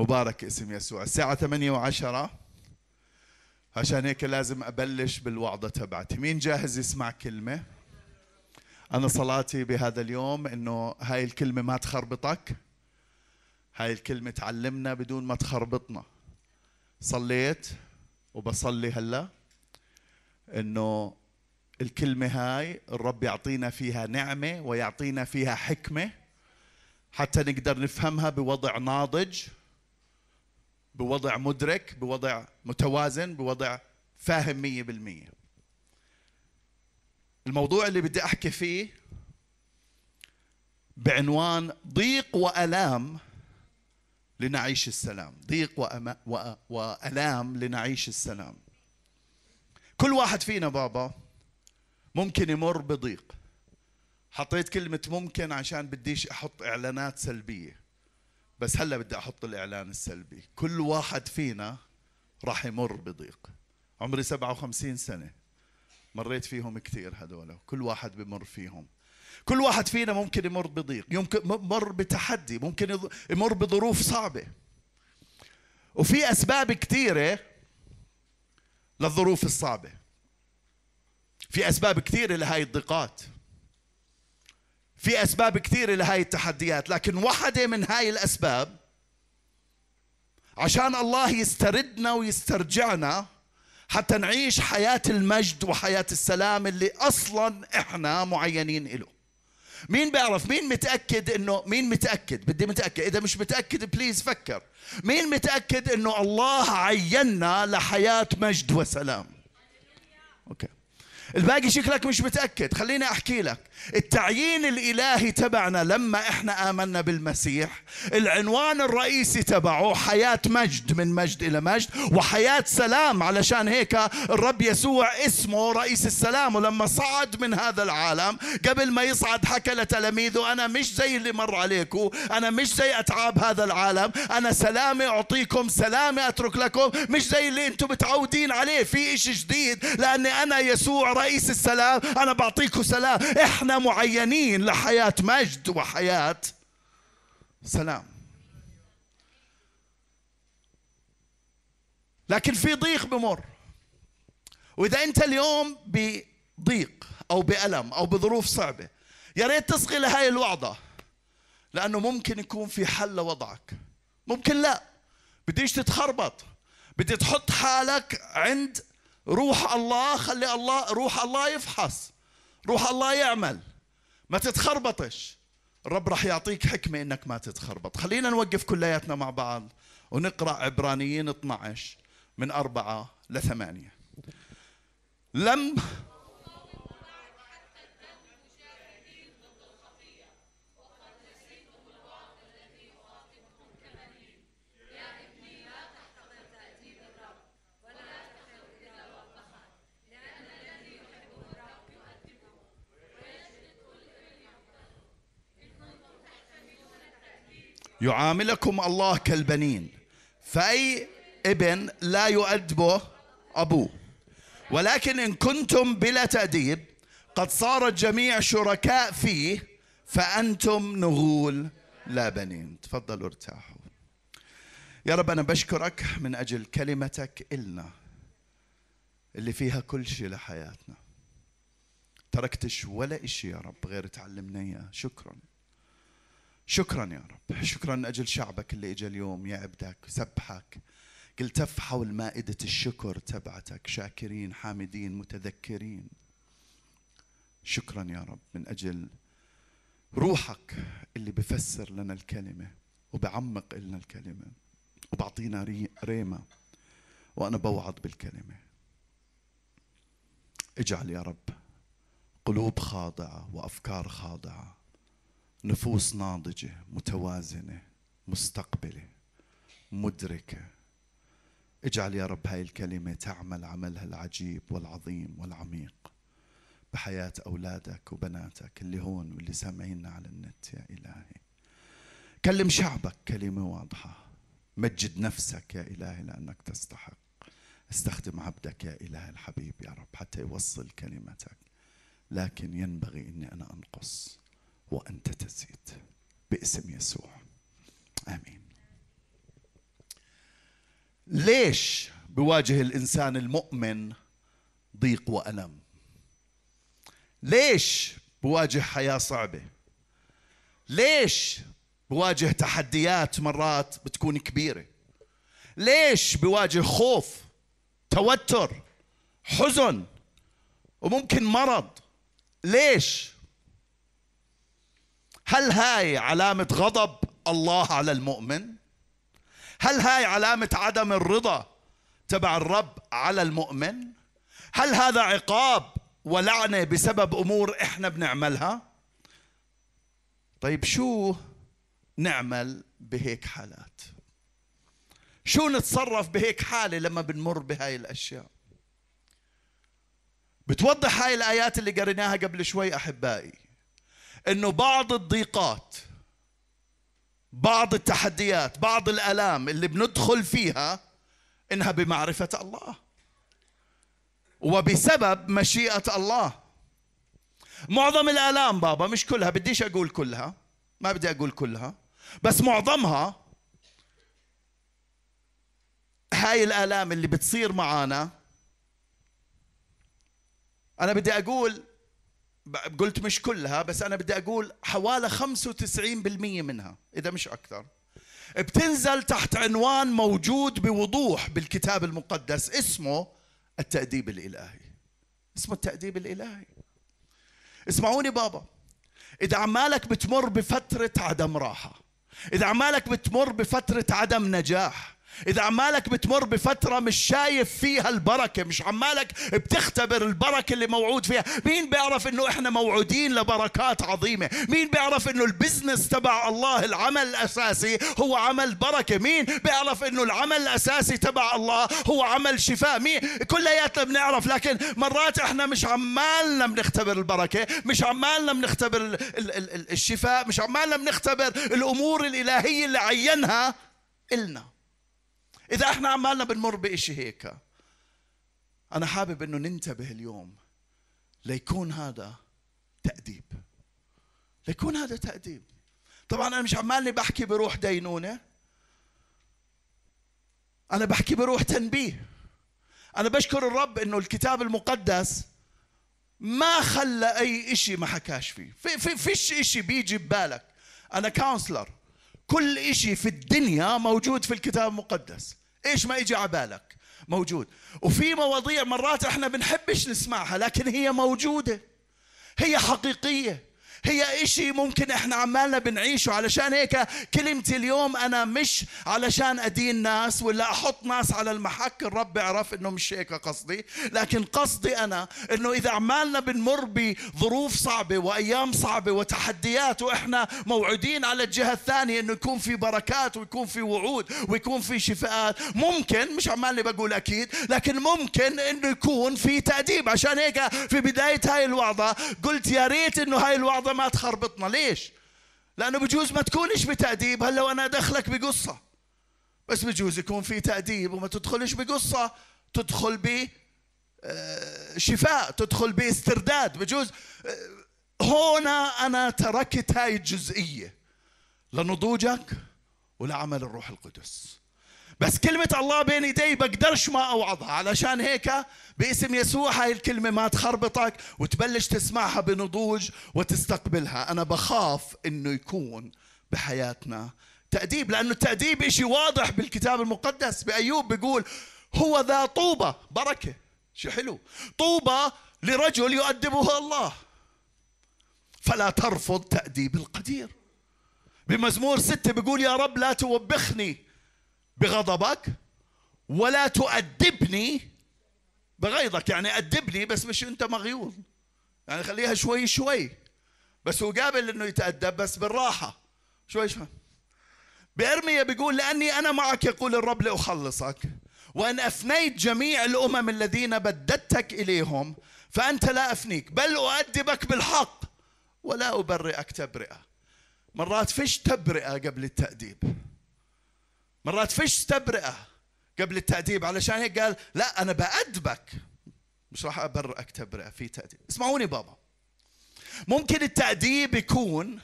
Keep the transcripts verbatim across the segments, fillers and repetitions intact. مبارك اسم يسوع. الساعة ثمانية وعشرة، عشان هيك لازم أبلش بالوعظة تبعتي. مين جاهز يسمع كلمة؟ أنا صلاتي بهذا اليوم إنه هاي الكلمة ما تخربطك، هاي الكلمة تعلمنا بدون ما تخربطنا. صليت وبصلي هلا إنه الكلمة هاي الرب يعطينا فيها نعمة ويعطينا فيها حكمة حتى نقدر نفهمها بوضع ناضج، بوضع مدرك، بوضع متوازن، بوضع فاهم مية بالمية. الموضوع اللي بدي أحكي فيه بعنوان ضيق وألام لنعيش السلام. ضيق وأم... و... وألام لنعيش السلام. كل واحد فينا بابا ممكن يمر بضيق. حطيت كلمة ممكن عشان بديش أحط إعلانات سلبية، بس هلا بدي أحط الإعلان السلبي. كل واحد فينا راح يمر بضيق. عمري سبعة وخمسين سنة مريت فيهم كثير هذول، كل واحد بمر فيهم. كل واحد فينا ممكن يمر بضيق، يمكن مر بتحدي، ممكن يمر بظروف صعبة، وفي أسباب كثيرة للظروف الصعبة، في أسباب كثيرة لهاي الضيقات، في أسباب كثيرة لهاي التحديات. لكن واحدة من هاي الأسباب عشان الله يستردنا ويسترجعنا حتى نعيش حياة المجد وحياة السلام اللي أصلاً إحنا معينين إله. مين بيعرف؟ مين متأكد إنه مين متأكد بدي متأكد، إذا مش متأكد بليز فكر. مين متأكد إنه الله عيننا لحياة مجد وسلام؟ أوكي، الباقي شكلك مش متأكد. خليني أحكي لك التعيين الإلهي تبعنا لما إحنا آمنا بالمسيح. العنوان الرئيسي تبعه حياة مجد، من مجد إلى مجد، وحياة سلام. علشان هيك الرب يسوع اسمه رئيس السلام. ولما صعد من هذا العالم قبل ما يصعد حكى لتلاميذه أنا مش زي اللي مر عليكم، أنا مش زي أتعاب هذا العالم، أنا سلامي أعطيكم، سلامي أترك لكم، مش زي اللي أنتم متعودين عليه، في إشي جديد، لأن أنا يسوع رئيس السلام، أنا بعطيكم سلام. إحنا معينين لحياة مجد وحياة سلام. لكن في ضيق بمر، وإذا أنت اليوم بضيق أو بألم أو بظروف صعبة، يا ريت تصغي لهاي الوعظة، لأنه ممكن يكون في حل لوضعك، ممكن لا. بديش تتخربط، بدي تحط حالك عند روح الله. خلي الله، روح الله يفحص، روح الله يعمل، ما تتخربطش. الرب رح يعطيك حكمة إنك ما تتخربط. خلينا نوقف كلياتنا مع بعض ونقرأ عبرانيين اثنعش من أربعة لثمانية. لم يعاملكم الله كالبنين، فأي ابن لا يؤدبه أبوه، ولكن إن كنتم بلا تأديب قد صار الجميع شركاء فيه، فأنتم نغول لا بنين. تفضلوا ارتاحوا. يا رب أنا بشكرك من أجل كلمتك إلنا اللي فيها كل شيء لحياتنا. تركتش ولا إشي يا رب غير تعلمنا إياه. شكراً شكرا يا رب، شكرا من أجل شعبك اللي إجا اليوم يعبدك سبحك. قلتف حول مائدة الشكر تبعتك، شاكرين حامدين متذكرين. شكرا يا رب من أجل روحك اللي بفسر لنا الكلمة وبعمق لنا الكلمة وبعطينا ريمة وأنا بوعظ بالكلمة. اجعل يا رب قلوب خاضعة وأفكار خاضعة، نفوس ناضجة متوازنة مستقبلة مدركة. اجعل يا رب هاي الكلمة تعمل عملها العجيب والعظيم والعميق بحياة أولادك وبناتك اللي هون واللي سامعيننا على النت. يا إلهي كلم شعبك كلمة واضحة. مجد نفسك يا إلهي لأنك تستحق. استخدم عبدك يا إلهي الحبيب يا رب حتى يوصل كلمتك، لكن ينبغي أني أنا أنقص وأنت تزيد باسم يسوع. آمين. ليش بواجه الإنسان المؤمن ضيق وألم؟ ليش بواجه حياة صعبة؟ ليش بواجه تحديات مرات بتكون كبيرة؟ ليش بواجه خوف، توتر، حزن، وممكن مرض؟ ليش؟ هل هاي علامة غضب الله على المؤمن؟ هل هاي علامة عدم الرضا تبع الرب على المؤمن؟ هل هذا عقاب ولعنة بسبب أمور إحنا بنعملها؟ طيب شو نعمل بهيك حالات؟ شو نتصرف بهيك حالة لما بنمر بهاي الأشياء؟ بتوضح هاي الآيات اللي قريناها قبل شوي أحبائي إنه بعض الضيقات، بعض التحديات، بعض الآلام اللي بندخل فيها إنها بمعرفة الله وبسبب مشيئة الله. معظم الآلام بابا، مش كلها، بديش أقول كلها، ما بدي أقول كلها، بس معظمها هاي الآلام اللي بتصير معانا. أنا بدي أقول، قلت مش كلها، بس أنا بدي أقول حوالي خمسة وتسعين بالمئة منها إذا مش أكثر بتنزل تحت عنوان موجود بوضوح بالكتاب المقدس اسمه التأديب الإلهي. اسمه التأديب الإلهي. اسمعوني بابا، إذا عمالك بتمر بفترة عدم راحة، إذا عمالك بتمر بفترة عدم نجاح، إذا عمالك بتمر بفترة مش شايف فيها البركة، مش عمالك بتختبر البركة اللي موعود فيها، مين بيعرف إنه إحنا موعودين لبركات عظيمة؟ مين بيعرف إنه البزنس تبع الله، العمل الأساسي، هو عمل بركة؟ مين بيعرف إنه العمل الأساسي تبع الله هو عمل شفاء؟ مين؟ كلياتنا بنعرف، لكن مرات إحنا مش عمالنا بنختبر البركة، مش عمالنا بنختبر الشفاء، مش عمالنا بنختبر الأمور الإلهية اللي عينها إلنا. إذا إحنا عمالنا بنمر بإشي هيك، أنا حابب إنه ننتبه اليوم ليكون هذا تأديب، ليكون هذا تأديب. طبعا أنا مش عمالني بحكي بروح دينونة، أنا بحكي بروح تنبيه. أنا بشكر الرب إنه الكتاب المقدس ما خلى أي إشي ما حكاش فيه. في في فيش إشي بيجي ببالك. أنا كونسلر، كل إشي في الدنيا موجود في الكتاب المقدس، إيش ما يجي عبالك موجود. وفي مواضيع مرات إحنا بنحبش نسمعها، لكن هي موجودة، هي حقيقية، هي إشي ممكن إحنا عمالنا بنعيشه. علشان هيك كلمتي اليوم أنا مش علشان أدين ناس ولا أحط ناس على المحك، الرب يعرف إنه مش هيك قصدي، لكن قصدي أنا إنه إذا عمالنا بنمر بظروف صعبة وأيام صعبة وتحديات، وإحنا موعودين على الجهة الثانية إنه يكون في بركات ويكون في وعود ويكون في شفاءات، ممكن، مش عمالني بقول أكيد، لكن ممكن إنه يكون في تأديب. عشان هيك في بداية هاي الوعظة قلت يا ريت إنه هاي الوعظة ما تخربطنا. ليش؟ لأنه بجوز ما تكونش بتأديب. هل لو أنا أدخلك بقصة، بس بجوز يكون في تأديب وما تدخلش بقصة، تدخل بشفاء، تدخل باسترداد. بجوز هنا أنا تركت هاي الجزئية لنضوجك ولعمل الروح القدس، بس كلمة الله بين يدي بقدرش ما أوعظها. علشان هيك باسم يسوع هاي الكلمة ما تخربطك وتبلش تسمعها بنضوج وتستقبلها. أنا بخاف إنه يكون بحياتنا تأديب، لأنه التأديب إشي واضح بالكتاب المقدس. بأيوب بيقول هو ذا طوبة، بركة، شي حلو، طوبة لرجل يؤدبه الله فلا ترفض تأديب القدير. بمزمور ستة بيقول يا رب لا توبخني بغضبك ولا تؤدبني بغيظك. يعني أدبني بس مش أنت مغيوظ، يعني خليها شوي شوي، بس هو قابل أنه يتأدب بس بالراحة شوي شوي. بأرميا بيقول لأني أنا معك يقول الرب لأخلصك، وأن أفنيت جميع الأمم الذين بددتك إليهم فأنت لا أفنيك، بل أؤدبك بالحق ولا أبرئك تبرئة. مرات فيش تبرئة قبل التأديب، مرات فيش تبرئة قبل التأديب. علشان هيك قال لا أنا بأدبك، مش راح أبرئك تبرئة، في تأديب. اسمعوني بابا، ممكن التأديب يكون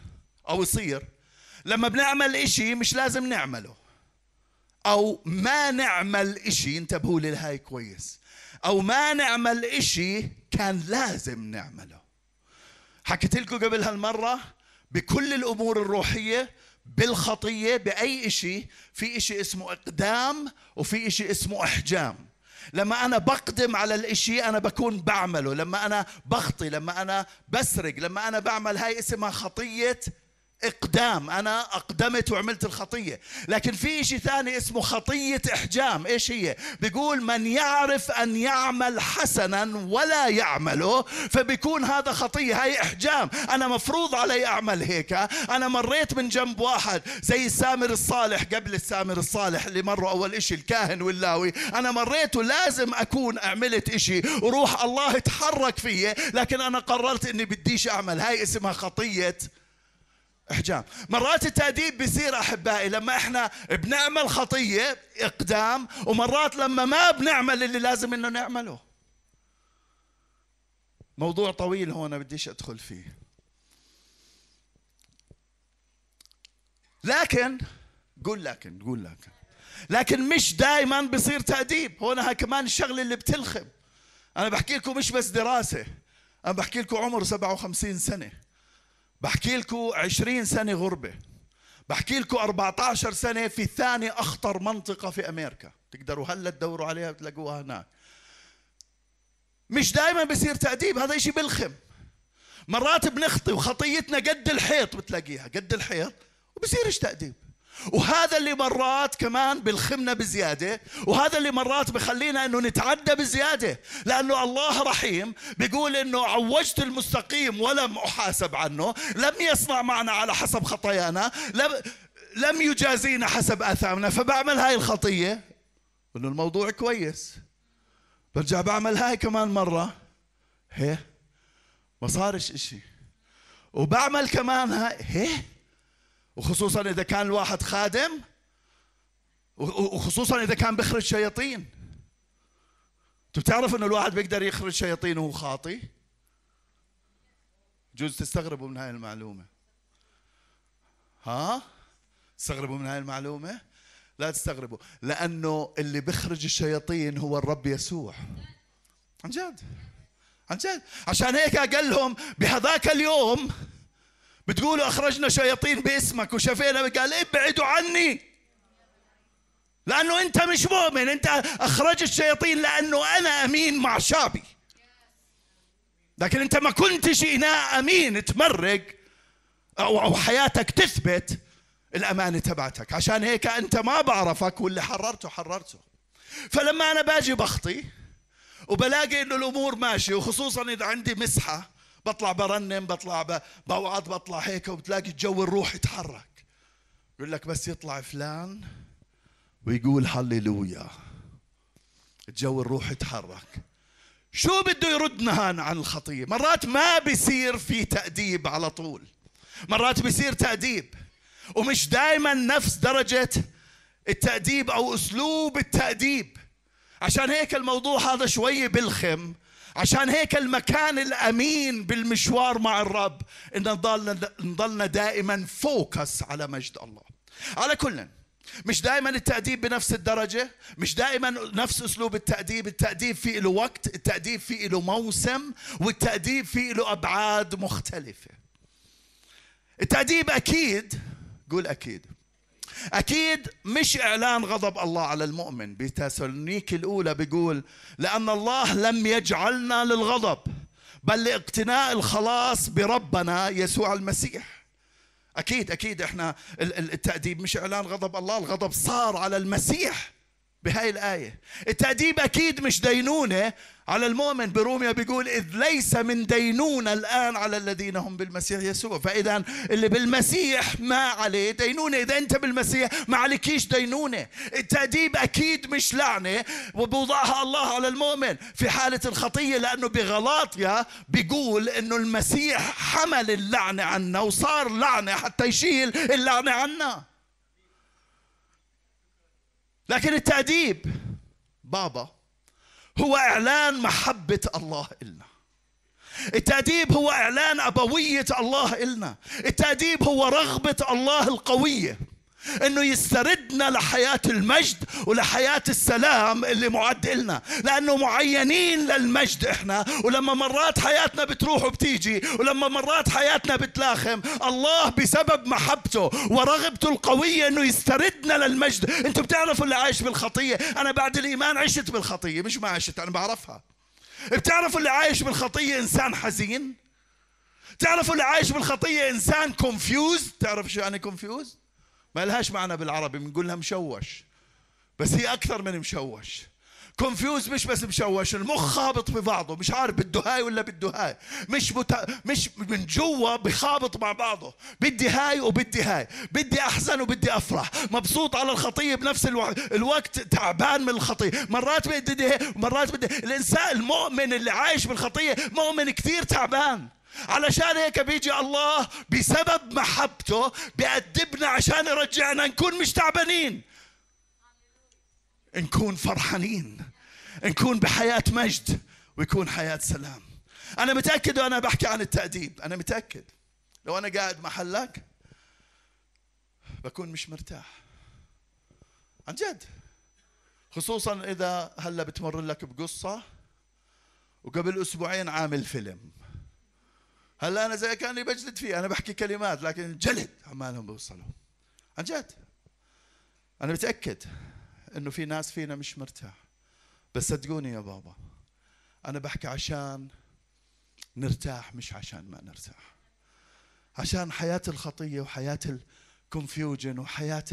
أو يصير لما بنعمل إشي مش لازم نعمله، أو ما نعمل إشي، انتبهوا لهاي كويس، أو ما نعمل إشي كان لازم نعمله. حكيت لكم قبل هالمرة بكل الأمور الروحية، بالخطية، بأي إشي، في إشي اسمه إقدام وفي إشي اسمه إحجام. لما أنا بقدم على الإشي أنا بكون بعمله، لما أنا بخطي، لما أنا بسرق، لما أنا بعمل، هاي اسمها خطية إقدام، أنا أقدمت وعملت الخطية. لكن في إشي ثاني اسمه خطية إحجام. إيش هي؟ بيقول من يعرف أن يعمل حسنا ولا يعمله فبيكون هذا خطية، هاي إحجام، أنا مفروض علي أعمل هيك. أنا مريت من جنب واحد زي السامر الصالح، قبل السامر الصالح اللي مروا أول إشي الكاهن واللاوي، أنا مريت ولازم أكون عملت إشي وروح الله يتحرك فيه، لكن أنا قررت إني بديش أعمل، هاي اسمها خطية إحجام. مرات التأديب بيصير أحبائي لما إحنا بنعمل خطية إقدام، ومرات لما ما بنعمل اللي لازم إنه نعمله. موضوع طويل هون بديش أدخل فيه، لكن قول لكن قول لكن لكن مش دايما بيصير تأديب. هون كمان الشغلة اللي بتلخم، أنا بحكي لكم مش بس دراسة، أنا بحكي لكم عمر سبعة وخمسين سنة، بحكي لكم عشرين سنة غربة، بحكي لكم أربعة عشر سنة في الثاني أخطر منطقة في أمريكا، تقدروا هلا تدوروا عليها بتلاقوها هناك. مش دائما بصير تأديب، هذا شيء بلخم. مرات بنخطي وخطيتنا قد الحيط، بتلاقيها قد الحيط وبصيرش تأديب، وهذا اللي مرات كمان بلخمنا بزيادة، وهذا اللي مرات بخلينا انه نتعدى بزيادة، لانه الله رحيم بيقول انه عوجت المستقيم ولم احاسب عنه، لم يصنع معنا على حسب خطايانا، لم, لم يجازينا حسب اثامنا. فبعمل هاي الخطية، انه الموضوع كويس، برجع بعمل هاي كمان مرة، هي ما صارش اشي، وبعمل كمان هاي هي، وخصوصا إذا كان الواحد خادم، وخصوصا إذا كان بيخرج شياطين. أنت بتعرف إنه الواحد بيقدر يخرج شياطين وهو خاطي؟ جوز تستغربوا من هاي المعلومة. ها؟ تستغربوا من هاي المعلومة؟ لا تستغربوا، لأنه اللي بيخرج الشياطين هو الرب يسوع. عن جد؟ عن جد؟ عشان هيك أقلهم بهذاك اليوم بتقولوا أخرجنا شياطين باسمك وشفينا، قال ابعدوا عني، لأنه أنت مش مؤمن، أنت أخرجت شياطين لأنه أنا أمين مع شعبي، لكن أنت ما كنتش إناء أمين تمرق أو حياتك تثبت الأمانة تبعتك، عشان هيك أنت ما بعرفك، واللي حررته حررته. فلما أنا باجي بخطي وبلاقي إنه الأمور ماشية، وخصوصا إذا عندي مسحة، بطلع برنم، بطلع بوعظ، بطلع هيك، وبتلاقي الجو الروح يتحرك، يقول لك بس يطلع فلان ويقول هللويا الجو الروح يتحرك. شو بده يردنا هان عن الخطية؟ مرات ما بيصير في تأديب على طول، مرات بيصير تأديب، ومش دائما نفس درجة التأديب أو أسلوب التأديب. عشان هيك الموضوع هذا شوي بالخم، عشان هيك المكان الأمين بالمشوار مع الرب إن نضلنا, نضلنا دائما فوكس على مجد الله. على كل، مش دائما التأديب بنفس الدرجة، مش دائما نفس أسلوب التأديب، التأديب فيه له وقت، التأديب فيه له موسم، والتأديب فيه له أبعاد مختلفة. التأديب أكيد، قول أكيد، أكيد مش إعلان غضب الله على المؤمن. بتسالونيكي الأولى بيقول لأن الله لم يجعلنا للغضب بل لاقتناء الخلاص بربنا يسوع المسيح. أكيد أكيد إحنا التأديب مش إعلان غضب الله، الغضب صار على المسيح بهاي الآية. التأديب أكيد مش دينونة على المؤمن، برومية بيقول إذ ليس من دينونة الآن على الذين هم بالمسيح يسوع. فإذا اللي بالمسيح ما عليه دينونة، إذا أنت بالمسيح ما عليكيش دينونة. التأديب أكيد مش لعنة وبوضعها الله على المؤمن في حالة الخطية، لأنه بغلاطية بيقول إنه المسيح حمل اللعنة عنا وصار لعنة حتى يشيل اللعنة عنا. لكن التأديب بابا هو إعلان محبة الله إلنا، التأديب هو إعلان أبوية الله إلنا، التأديب هو رغبة الله القوية، انه يستردنا لحياة المجد ولحياة السلام اللي معد لنا، لانه معينين للمجد احنا. ولما مرات حياتنا بتروح وبتيجي، ولما مرات حياتنا بتلاخم، الله بسبب محبته ورغبته القوية انه يستردنا للمجد. انتوا بتعرفوا اللي عايش بالخطية، انا بعد الايمان عشت بالخطية، مش ما عشت، انا بعرفها. بتعرفوا اللي عايش بالخطية انسان حزين، تعرفوا اللي عايش بالخطية انسان كونفيوز. تعرف شو يعني كونفيوز؟ ما لهاش معنى بالعربي، بنقولها مشوش، بس هي اكثر من مشوش. كونفيوز مش بس مشوش، المخ خابط ببعضه، مش عارف بده هاي ولا بده هاي، مش بتا... مش من جوا بخابط مع بعضه، بدي هاي وبدي هاي، بدي احزن وبدي افرح، مبسوط على الخطيه بنفس الو... الوقت تعبان من الخطيه، مرات بدي هاي ومرات بدي. الانسان المؤمن اللي عايش بالخطيه مؤمن كثير تعبان، علشان هيك بيجي الله بسبب محبته بيأدبنا عشان يرجعنا نكون مش تعبانين، نكون فرحانين، نكون بحياة مجد ويكون حياة سلام. أنا متأكد، وأنا بحكي عن التأديب أنا متأكد لو أنا قاعد محلك بكون مش مرتاح عن جد، خصوصا إذا هلا بتمر لك بقصة وقبل أسبوعين عامل فيلم. هلا انا زي كاني بجلد فيه، انا بحكي كلمات لكن جلد عمالهم بوصلهم عن جد. انا متاكد انه في ناس فينا مش مرتاح، بس صدقوني يا بابا انا بحكي عشان نرتاح مش عشان ما نرتاح، عشان حياه الخطيه وحياه الكونفيوجن وحياه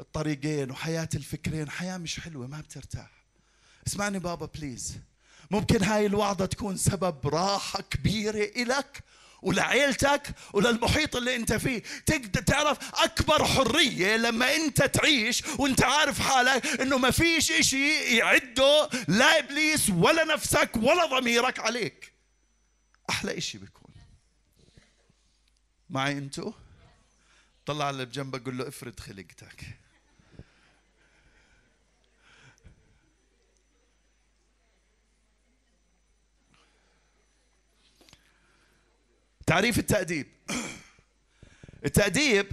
الطريقين وحياه الفكرين حياه مش حلوه، ما بترتاح. اسمعني بابا بليز، ممكن هاي الوعظة تكون سبب راحة كبيرة إلك ولعيلتك وللمحيط اللي انت فيه. تقدر تعرف اكبر حرية لما انت تعيش وانت عارف حالك انه ما فيش اشي يعده لا ابليس ولا نفسك ولا ضميرك عليك. احلى اشي بيكون معي. انتو طلع على اللي بجنبك قل له افرد خلقتك. تعريف التأديب. التأديب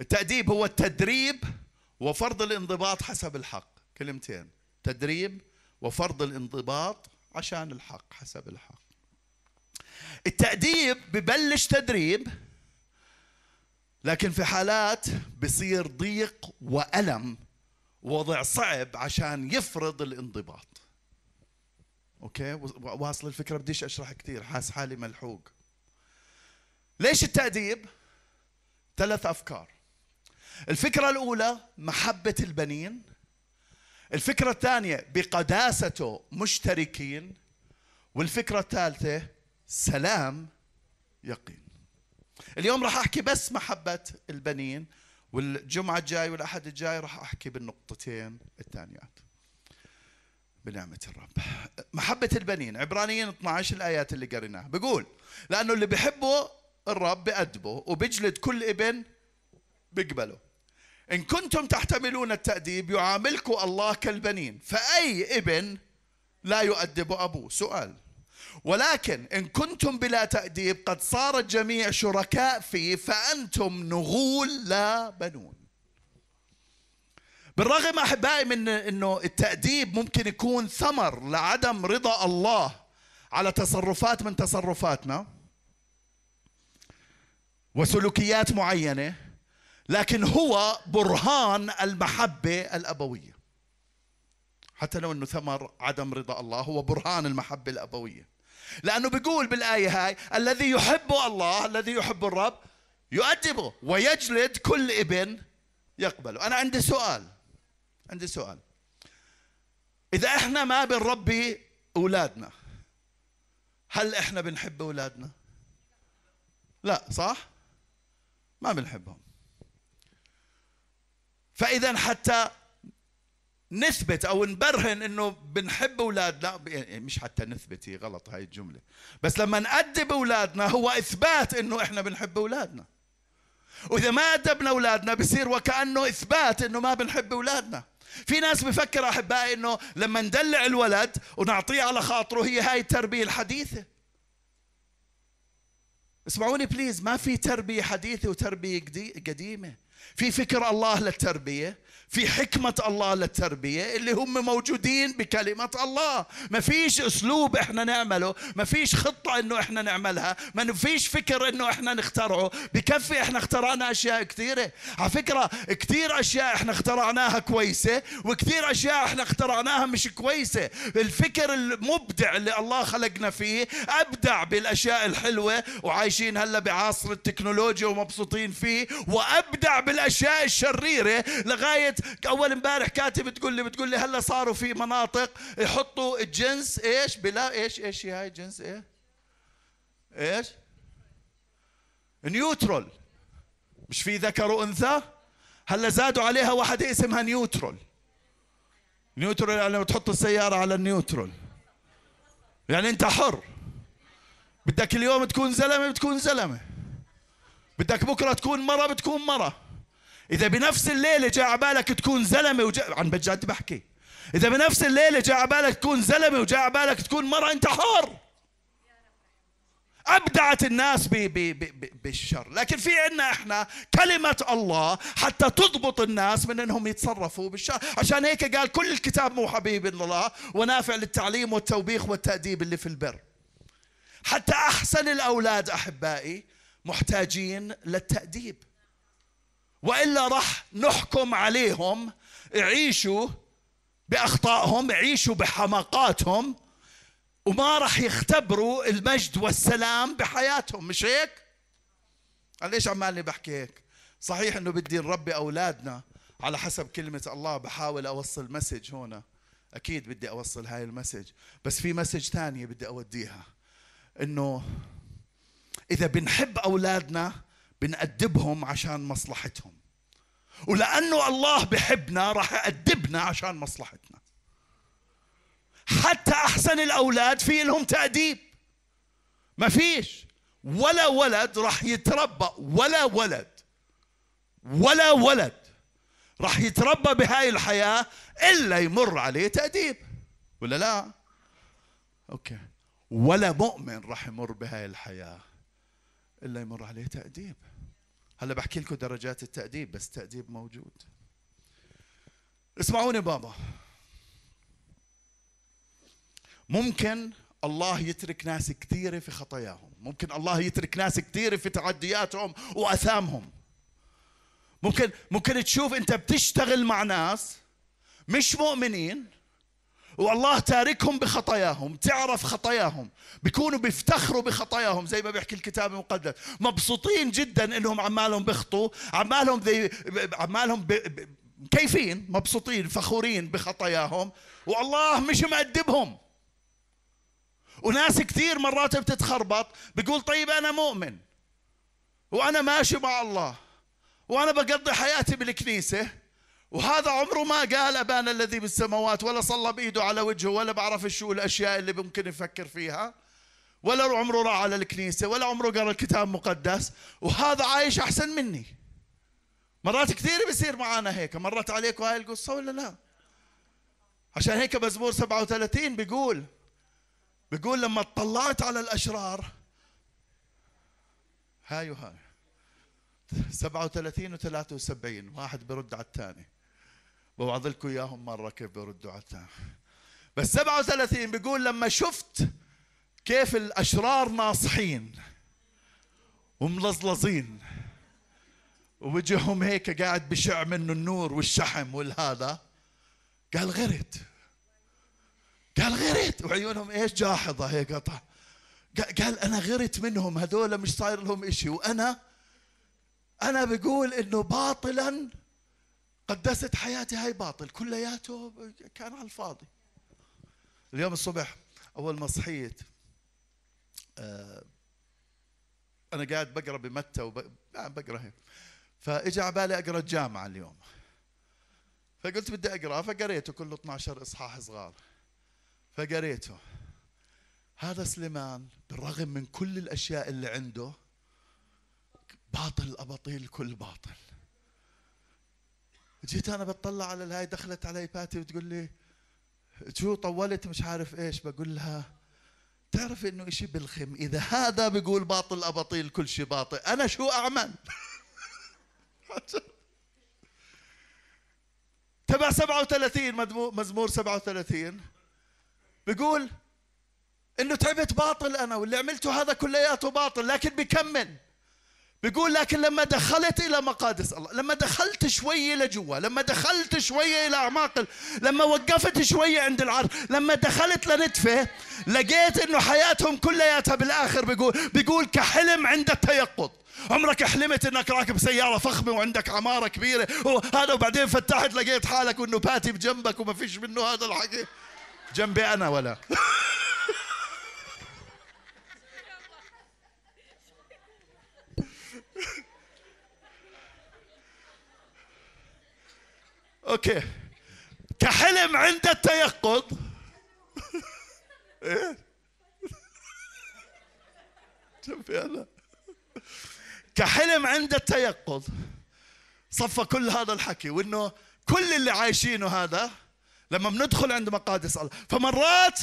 التأديب هو التدريب وفرض الانضباط حسب الحق. كلمتين، تدريب وفرض الانضباط عشان الحق، حسب الحق. التأديب ببلش تدريب، لكن في حالات بصير ضيق وألم ووضع صعب عشان يفرض الانضباط. اوكي، واصل الفكره، بديش اشرح كثير، حاس حالي ملحوق. ليش التأديب؟ ثلاث افكار. الفكره الاولى محبه البنين، الفكره الثانيه بقداسته مشتركين، والفكره الثالثه سلام يقين. اليوم راح احكي بس محبه البنين، والجمعه الجاي والاحد الجاي راح احكي بالنقطتين الثانيات بنعمة الرب. محبة البنين، عبرانيين اثنعش الآيات اللي قريناها، بقول لأنه اللي بيحبه الرب بأدبه وبجلد كل ابن بيقبله. إن كنتم تحتملون التأديب يعاملكم الله كالبنين، فأي ابن لا يؤدب أبوه. سؤال، ولكن إن كنتم بلا تأديب قد صار الجميع شركاء فيه، فأنتم نغول لا بنون. بالرغم أحبائي من أنه التأديب ممكن يكون ثمر لعدم رضا الله على تصرفات من تصرفاتنا وسلوكيات معينة، لكن هو برهان المحبة الأبوية. حتى لو أنه ثمر عدم رضا الله، هو برهان المحبة الأبوية، لأنه بيقول بالآية هاي الذي يحب الله، الذي يحب الرب يؤدبه ويجلد كل ابن يقبله. أنا عندي سؤال، عندي سؤال إذا إحنا ما بنربي أولادنا، هل إحنا بنحب أولادنا؟ لا، صح؟ ما بنحبهم. فإذا حتى نثبت أو نبرهن إنه بنحب أولادنا، مش حتى نثبت، هي غلط هاي الجملة، بس لما نأدب أولادنا هو إثبات إنه إحنا بنحب أولادنا، وإذا ما أدبنا أولادنا بصير وكأنه إثبات إنه ما بنحب أولادنا. في ناس بفكر أحبائي إنه لما ندلع الولد ونعطيه على خاطره هي هاي التربية الحديثة. اسمعوني بليز، ما في تربية حديثة وتربية قديمة. في فكر الله للتربية، في حكمة الله للتربية اللي هم موجودين بكلمة الله. ما فيش أسلوب إحنا نعمله، ما فيش خطة إنه إحنا نعملها، ما فيش فكر إنه إحنا نخترعه. بكفي إحنا اخترعنا أشياء كثيرة على فكرة، كثير أشياء إحنا اخترعناها كويسة وكثير أشياء إحنا اخترعناها مش كويسة. الفكر المبدع اللي الله خلقنا فيه أبدع بالأشياء الحلوة، وعايشين هلا بعصر التكنولوجيا ومبسوطين فيه، وأبدع بالأشياء الشريرة. لغاية اول امبارح كاتب بتقول لي بتقول لي هلا صاروا في مناطق يحطوا الجنس ايش بلا ايش ايش هاي جنس ايه ايش نيوترال، مش في ذكر وانثى، هلا زادوا عليها واحدة اسمها نيوترال. نيوترال يعني لما تحط السيارة على النيوترال، يعني انت حر. بدك اليوم تكون زلمة بتكون زلمة، بدك بكرة تكون مرة بتكون مرة. إذا بنفس الليلة جاء عبالك تكون زلمة وجاء عن بجد بحكي، إذا بنفس الليلة جاء عبالك تكون زلمة وجاء عبالك تكون مرة، أنت حر. أبدعت الناس ب... ب... ب... بالشر، لكن في عنا إحنا كلمة الله حتى تضبط الناس من أنهم يتصرفوا بالشر. عشان هيك قال كل الكتاب موحى به من الله ونافع للتعليم والتوبيخ والتأديب اللي في البر. حتى أحسن الأولاد أحبائي محتاجين للتأديب، وإلا رح نحكم عليهم يعيشوا بأخطائهم، يعيشوا بحماقاتهم، وما رح يختبروا المجد والسلام بحياتهم. مش هيك؟ أنا ليش عمالي بحكي هيك؟ صحيح إنه بدي نربي أولادنا على حسب كلمة الله، بحاول أوصل مسج هنا، أكيد بدي أوصل هاي المسج، بس في مسج ثانية بدي أوديها، إنه إذا بنحب أولادنا بنأدبهم عشان مصلحتهم، ولأنه الله بحبنا راح يأدبنا عشان مصلحتنا. حتى أحسن الأولاد في لهم تأديب. ما فيش ولا ولد راح يتربى، ولا ولد ولا ولد راح يتربى بهاي الحياة إلا يمر عليه تأديب، ولا لا؟ أوكي. ولا مؤمن راح يمر بهاي الحياة إلا يمر عليه تأديب. هلا بحكي لكم درجات التأديب، بس تأديب موجود. اسمعوني بابا، ممكن الله يترك ناس كثيرة في خطاياهم، ممكن الله يترك ناس كثيرة في تعدياتهم وأثامهم. ممكن ممكن تشوف أنت بتشتغل مع ناس مش مؤمنين والله تاركهم بخطاياهم، تعرف خطاياهم، بيكونوا بيفتخروا بخطاياهم زي ما بيحكي الكتاب المقدس، مبسوطين جدا انهم عمالهم بيخطوا، عمالهم ذي عمالهم مكيفين، مبسوطين فخورين بخطاياهم، والله مش مؤدبهم. وناس كثير مرات بتتخربط، بيقول طيب انا مؤمن وانا ماشي مع الله وانا بقضي حياتي بالكنيسه، وهذا عمره ما قال أبانا الذي بالسماوات، ولا صلى بإيده على وجهه، ولا بعرف شو الأشياء اللي ممكن يفكر فيها، ولا عمره راح على الكنيسة، ولا عمره قرأ الكتاب المقدس، وهذا عايش أحسن مني. مرات كثير بيصير معانا هيك، مرت عليكم هاي القصة ولا لا؟ عشان هيك مزمور سبعة وثلاثين بيقول بيقول لما اطلعت على الأشرار، هاي وهاي سبعة وثلاثين وثلاثة وسبعين، واحد برد على الثاني، بوعظ لكم اياهم مره كيف بيردوا على الثاني. بس سبعة وثلاثين بيقول لما شفت كيف الاشرار ناصحين وملظلظين ووجههم هيك قاعد بشع منه النور والشحم والهذا، قال غرت، قال غرت، وعيونهم ايش جاحظه هيك قطع، قال انا غرت منهم، هذول مش صاير لهم شيء، وانا أنا بقول إنه باطلاً قدست حياتي، هاي باطل كلياته، كان على الفاضي. اليوم الصبح أول ما صحيت آه أنا قاعد بقرأ بمتى وبقرأ هيك، فإجا على بالي أقرأ الجامعة اليوم، فقلت بدي أقرأ، فقريته كله اثني عشر إصحاح صغار. فقريته، هذا سليمان بالرغم من كل الأشياء اللي عنده باطل أباطيل كل باطل. جيت أنا بتطلع على الهاي، دخلت علي باتي وتقول لي شو طولت مش عارف إيش، بقول لها تعرف إنه إشي بالخم، إذا هذا بيقول باطل أباطيل كل شيء باطل أنا شو أعمل؟ تبع سبعة وثلاثين مزمور سبعة وثلاثين بيقول انه تعبت باطل انا واللي عملته هذا كلياته باطل، لكن بكمل بيقول لكن لما دخلت الى مقادس الله، لما دخلت شويه لجوا، لما دخلت شويه الى اعماق، لما وقفت شويه عند العرض، لما دخلت لنتفه لقيت انه حياتهم كلياتها بالاخر بيقول بيقول كحلم عند التيقظ. عمرك حلمت انك راكب سياره فخمه وعندك عماره كبيره وهذا وبعدين فتحت لقيت حالك وانه باتي بجنبك وما فيش منه هذا الحكي؟ جنبي انا ولا اوكي كحلم عند التيقظ. ايه جنبي انا كحلم عند التيقظ. صفى كل هذا الحكي وانه كل اللي عايشينه هذا لما بندخل عند مقادس الله. فمرات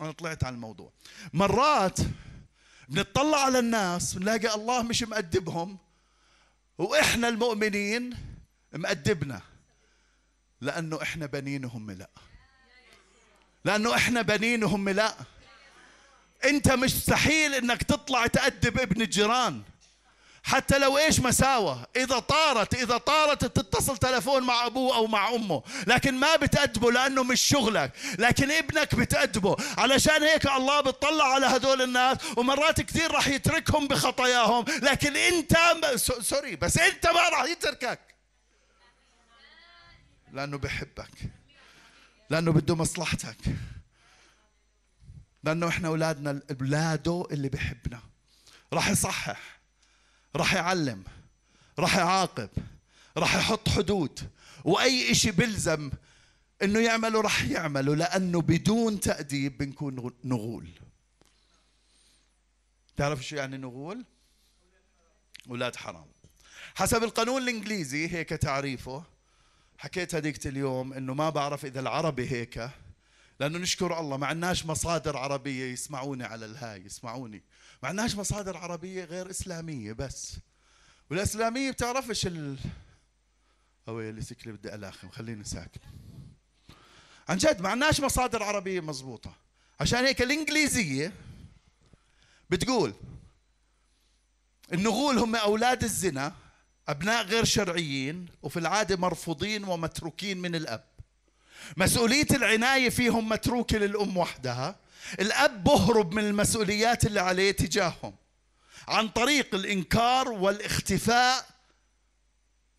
انا طلعت على الموضوع، مرات بنطلع على الناس ونلاقي الله مش مؤدبهم واحنا المؤمنين مؤدبنا، لانه احنا بنينهم لا لانه احنا بنينهم لا انت مستحيل انك تطلع تأدب ابن الجيران حتى لو ايش مساوى. اذا طارت اذا طارت تتصل تلفون مع ابوه او مع امه، لكن ما بتأدبه لانه مش شغلك، لكن ابنك بتأدبه. علشان هيك الله بتطلع على هذول الناس ومرات كثير راح يتركهم بخطاياهم، لكن انت سوري بس انت ما راح يتركك لانه بحبك، لانه بده مصلحتك، لانه احنا اولادنا اولاده اللي بحبنا. راح يصحح، راح يعلم، راح يعاقب، راح يحط حدود، واي شيء بلزم انه يعمله راح يعمله، لانه بدون تأديب بنكون نغول. تعرف شو يعني نغول؟ اولاد حرام. حسب القانون الانجليزي هيك تعريفه، حكيت هذيك اليوم انه ما بعرف اذا العربي هيك، لانه نشكر الله ما عندناش مصادر عربيه. يسمعوني على الهاي، يسمعوني، ما عندناش مصادر عربيه غير اسلاميه بس، والاسلاميه بتعرفش ال اوي اللي سكلي بدي الاخم، خليني ساكت. عن جد ما عندناش مصادر عربيه مضبوطه، عشان هيك الانجليزيه بتقول النغول هم اولاد الزنا، ابناء غير شرعيين، وفي العاده مرفوضين ومتروكين من الاب. مسؤولية العناية فيهم متروكة للأم وحدها، الأب بهرب من المسؤوليات اللي عليه تجاههم عن طريق الإنكار والاختفاء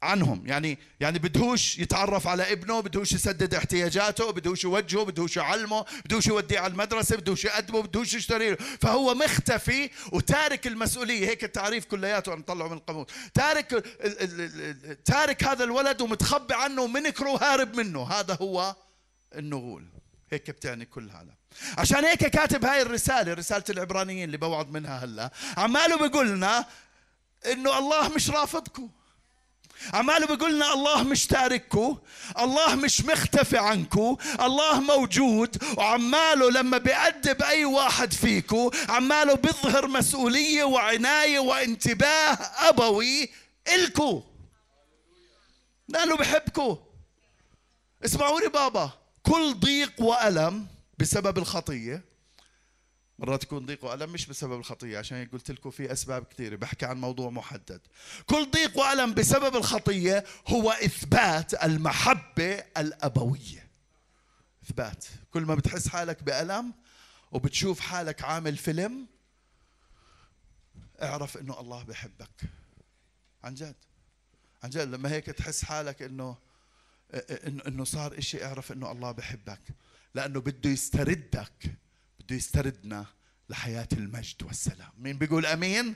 عنهم. يعني يعني بدهوش يتعرف على ابنه، بدهوش يسدد احتياجاته، بدهوش يوجهه، بدهوش يعلمه، بدهوش يوديه على المدرسة، بدهوش يأدبه، بدهوش يشتري له، فهو مختفي وتارك المسؤولية. هيك التعريف كلياته عم طلعه من القانون. تارك تارك هذا الولد ومتخبي عنه ومنكره وهارب منه، هذا هو النغول. هيك بتعني كل هذا. عشان هيك كاتب هاي الرسالة، رسالة العبرانيين اللي بوعد منها هلا، عماله بيقول لنا انه الله مش رافضكم، عماله بيقول لنا الله مش تارككم، الله مش مختفي عنكم، الله موجود، وعماله لما بيأدب أي واحد فيكم عماله بيظهر مسؤولية وعناية وانتباه أبوي إلكم لأنه بحبكم. اسمعوني بابا، كل ضيق وألم بسبب الخطية، مرات تكون ضيق وألم مش بسبب الخطية، عشان هيك قلت لكم في أسباب كثيرة، بحكي عن موضوع محدد. كل ضيق وألم بسبب الخطية هو إثبات المحبة الأبوية. إثبات، كل ما بتحس حالك بألم وبتشوف حالك عامل فيلم اعرف إنه الله بحبك. عن جد عن جد لما هيك تحس حالك إنه إنه صار إشي اعرف إنه الله بحبك، لأنه بده يستردك، بده يستردنا لحياة المجد والسلام. مين بيقول أمين؟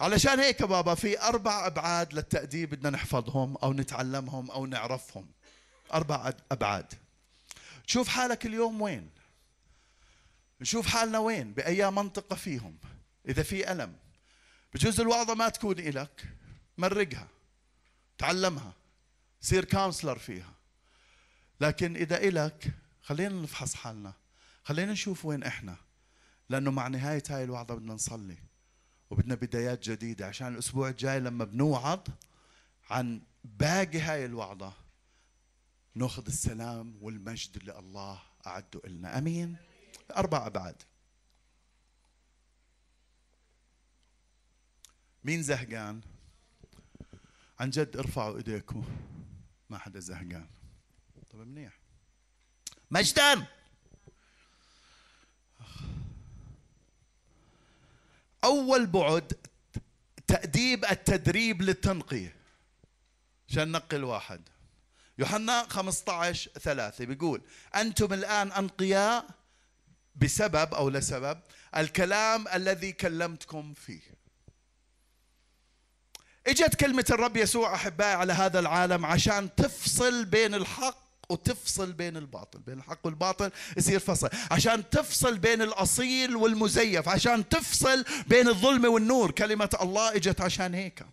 علشان هيك بابا في أربع أبعاد للتأديب بدنا نحفظهم أو نتعلمهم أو نعرفهم. أربع أبعاد. شوف حالك اليوم وين، نشوف حالنا وين، بأي منطقة فيهم. إذا في ألم بجوز الوعظة ما تكون إلك، مرقها، تعلمها، صير كونسلر فيها، لكن إذا إلك خلينا نفحص حالنا، خلينا نشوف وين احنا، لانه مع نهايه هاي الوعظه بدنا نصلي وبدنا بدايات جديده، عشان الاسبوع الجاي لما بنوعظ عن باقي هاي الوعظه ناخذ السلام والمجد اللي الله أعده لنا. أمين. أربعة بعد. مين زهقان؟ عن جد ارفعوا ايديكم. ما حدا زهقان. طب منيح. مجداً. أول بعد تأديب التدريب للتنقية. عشان ننقي الواحد. يوحنا خمسة عشر ثلاثة بيقول: أنتم الآن أنقياء بسبب أو لسبب الكلام الذي كلمتكم فيه. اجت كلمة الرب يسوع أحبائي على هذا العالم عشان تفصل بين الحق وتفصل بين الباطل، بين الحق والباطل يصير فصل، عشان تفصل بين الأصيل والمزيف، عشان تفصل بين الظلم والنور. كلمة الله اجت عشان هيك.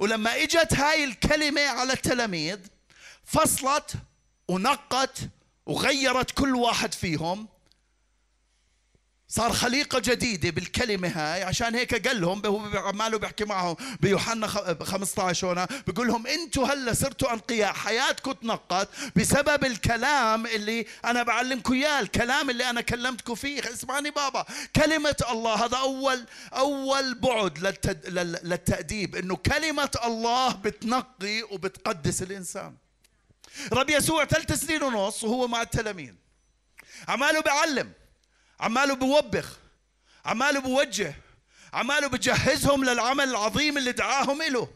ولما اجت هاي الكلمة على التلاميذ فصلت ونقت وغيرت كل واحد فيهم، صار خليقة جديدة بالكلمة هاي. عشان هيك قال لهم، هو ماله بيحكي معهم بيوحنا خمسة عشر هنا، بيقول لهم انتوا هلا صرتوا انقياء، حياتكم تنقت بسبب الكلام اللي انا بعلمكم اياه، الكلام اللي انا كلمتكم فيه. اسمعني بابا، كلمة الله هذا اول اول بعد للتأديب، انه كلمة الله بتنقي وبتقدس الانسان. رب يسوع ثلاث سنين ونص وهو مع التلاميذ عماله بعلم، عماله بوبخ، عماله بوجه، عماله بجهزهم للعمل العظيم اللي دعاهم إله.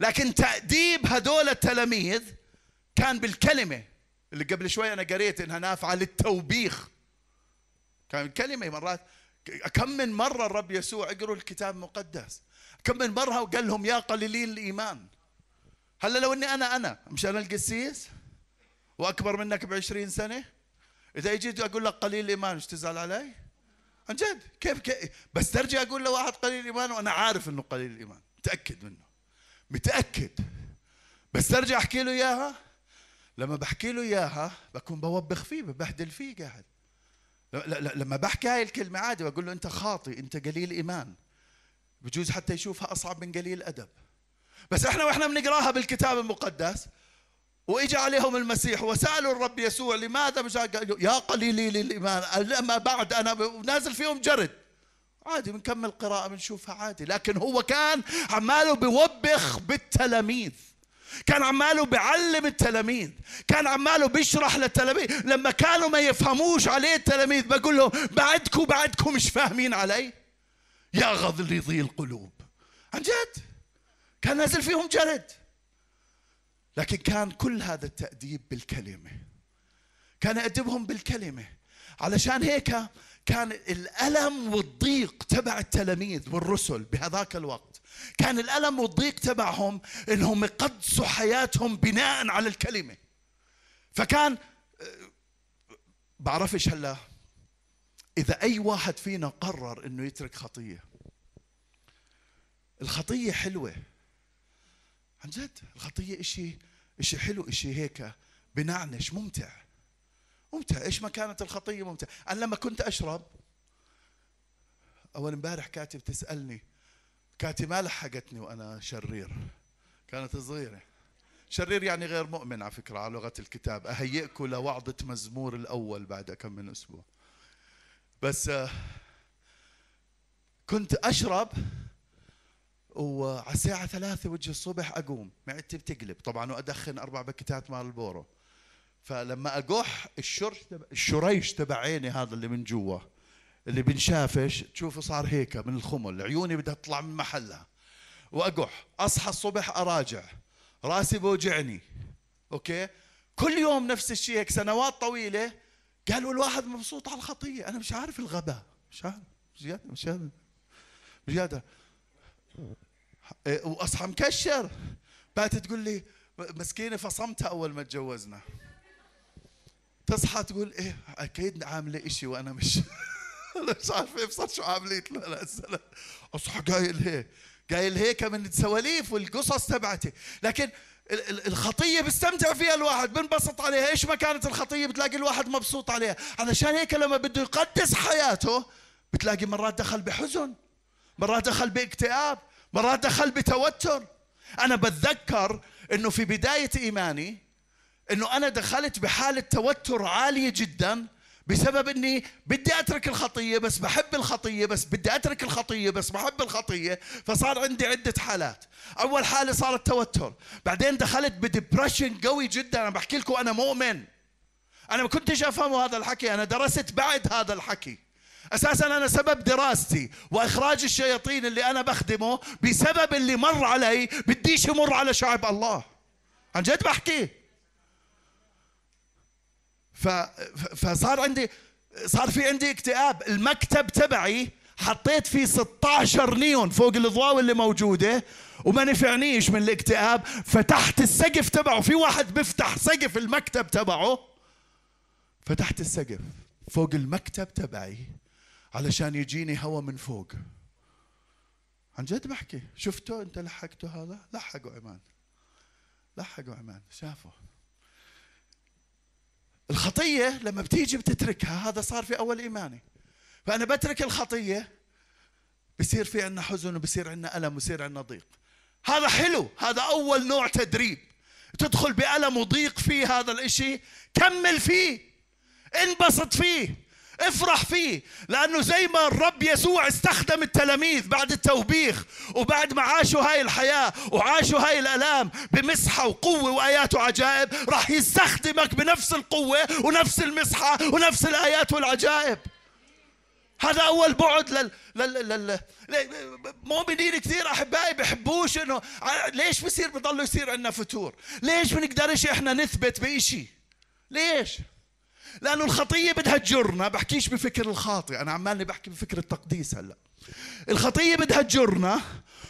لكن تأديب هدول التلاميذ كان بالكلمة اللي قبل شوي أنا قريت إنها نافعة للتوبيخ. كان الكلمة مرات، كم من مرة الرب يسوع اقروا الكتاب المقدس، كم من مرة وقال لهم يا قليلين الإيمان. هلا لو إني أنا أنا مش أنا القسيس وأكبر منك بعشرين سنة، إذا أجيت أقول لك قليل الإيمان مش تزعل علي؟ عن جد كيف, كيف بس ترجع أقول لواحد قليل الإيمان وأنا عارف إنه قليل الإيمان، متأكد منه، متأكد، بس ترجع أحكي له إياها. لما بحكي له إياها بكون بوبخ فيه، ببهدل فيه قاعد. لما بحكي هاي الكلمة عادي بقول له أنت خاطئ، أنت قليل إيمان، بجوز حتى يشوفها أصعب من قليل أدب. بس إحنا وإحنا بنقراها بالكتاب المقدس، وإجى عليهم المسيح وسألوا الرب يسوع لماذا مش يا قليلي الإيمان، لما بعد أنا نازل فيهم جرد عادي، بنكمل قراءة بنشوفها عادي. لكن هو كان عماله بيوبخ بالتلاميذ، كان عماله بيعلم التلاميذ، كان عماله بيشرح للتلاميذ. لما كانوا ما يفهموش عليه التلاميذ بقول لهم بعدكم بعدكم مش فاهمين علي يا غليظي القلوب. عن جد كان نازل فيهم جرد. لكن كان كل هذا التأديب بالكلمة، كان يأدبهم بالكلمة. علشان هيك كان الألم والضيق تبع التلاميذ والرسل بهذاك الوقت، كان الألم والضيق تبعهم إنهم يقدسوا حياتهم بناء على الكلمة. فكان بعرفش هلا إذا أي واحد فينا قرر إنه يترك خطية، الخطية حلوة عن جد، الخطية إشي إشي حلو، إشي هيك بنعنش، ممتع ممتع. إيش ما كانت الخطية ممتع. أنا لما كنت أشرب أول امبارح كاتب تسألني، كاتب ما لحقتني وأنا شرير، كانت صغيرة. شرير يعني غير مؤمن على فكرة على لغة الكتاب. أهيئكم لوعظة مزمور الأول بعد كم من أسبوع. بس كنت أشرب وعلى الساعة ثلاثة وجه الصبح أقوم معدتي بتقلب طبعاً، وأدخن أربع بكتات مال البورو. فلما أقح الشريش تبع عيني هذا اللي من جوا اللي بنشافش تشوفه صار هيك من الخمل، عيوني بدها تطلع من محلها. وأقح أصحى الصبح أراجع، راسي بوجعني. أوكي، كل يوم نفس الشيء هيك سنوات طويلة. قالوا الواحد مبسوط على الخطية. أنا مش عارف الغباء، مش عارف بجد مش عارف بجد. وأصحى مكشر. بات تقول لي مسكينة فصمتها أول ما تجوزنا، تصحى تقول إيه أكيد عاملة إشي وأنا مش أنا مش عارف إيه بصر شو عاملت له. أنا أسألها أصحى قايل هيك قايل هيك من السواليف والقصص تبعتي. لكن الخطية بستمتع فيها الواحد، بنبسط عليها. إيش ما كانت الخطية بتلاقي الواحد مبسوط عليها. علشان هيك لما بده يقدس حياته بتلاقي مرات دخل بحزن، مرات دخل باكتئاب، مرات دخل بتوتر. أنا بتذكر أنه في بداية إيماني انه انا دخلت بحالة توتر عالية جدا بسبب اني بدي اترك الخطية بس بحب الخطية، بس بدي اترك الخطية بس بحب الخطية. فصار عندي عدة حالات. اول حالة صارت توتر، بعدين دخلت بدبرشن قوي جدا. انا بحكي لكم انا مؤمن، انا ما كنتش افهم هذا الحكي، انا درست بعد هذا الحكي. اساسا انا سبب دراستي واخراج الشياطين اللي انا بخدمه بسبب اللي مر علي، بديش يمر على شعب الله. عن جد بحكي. ف... فصار عندي صار في عندي اكتئاب. المكتب تبعي حطيت فيه ستة عشر نيون فوق الاضواء اللي موجوده وما نفعنيش من الاكتئاب. فتحت السقف تبعه، في واحد بيفتح سقف المكتب تبعه، فتحت السقف فوق المكتب تبعي علشان يجيني هوا من فوق. عن جد بحكي. شفته انت، لحقته هذا، لحقوا عمان، لحقوا عمان، شافوا الخطية لما بتيجي بتتركها. هذا صار في أول إيماني. فأنا بترك الخطية بصير في عنا حزن وبصير عنا ألم وبصير عنا ضيق. هذا حلو، هذا أول نوع تدريب. تدخل بألم وضيق في هذا الإشي، كمل فيه، انبسط فيه، افرح فيه. لأنه زي ما الرب يسوع استخدم التلاميذ بعد التوبيخ وبعد ما عاشوا هاي الحياة وعاشوا هاي الألام بمسحة وقوة وآيات وعجائب، راح يستخدمك بنفس القوة ونفس المسحة ونفس الآيات والعجائب. هذا أول بعد لل لل لل مؤمنين كثير أحبائي بحبوش إنه ليش بصير بضلوا يصير عندنا فتور؟ ليش بنقدرش إحنا نثبت بإشي؟ ليش؟ لأنه الخطية بدها تجرنا. بحكيش بفكر الخاطئ، أنا عمالني بحكي بفكر التقديس هلأ. الخطية بدها تجرنا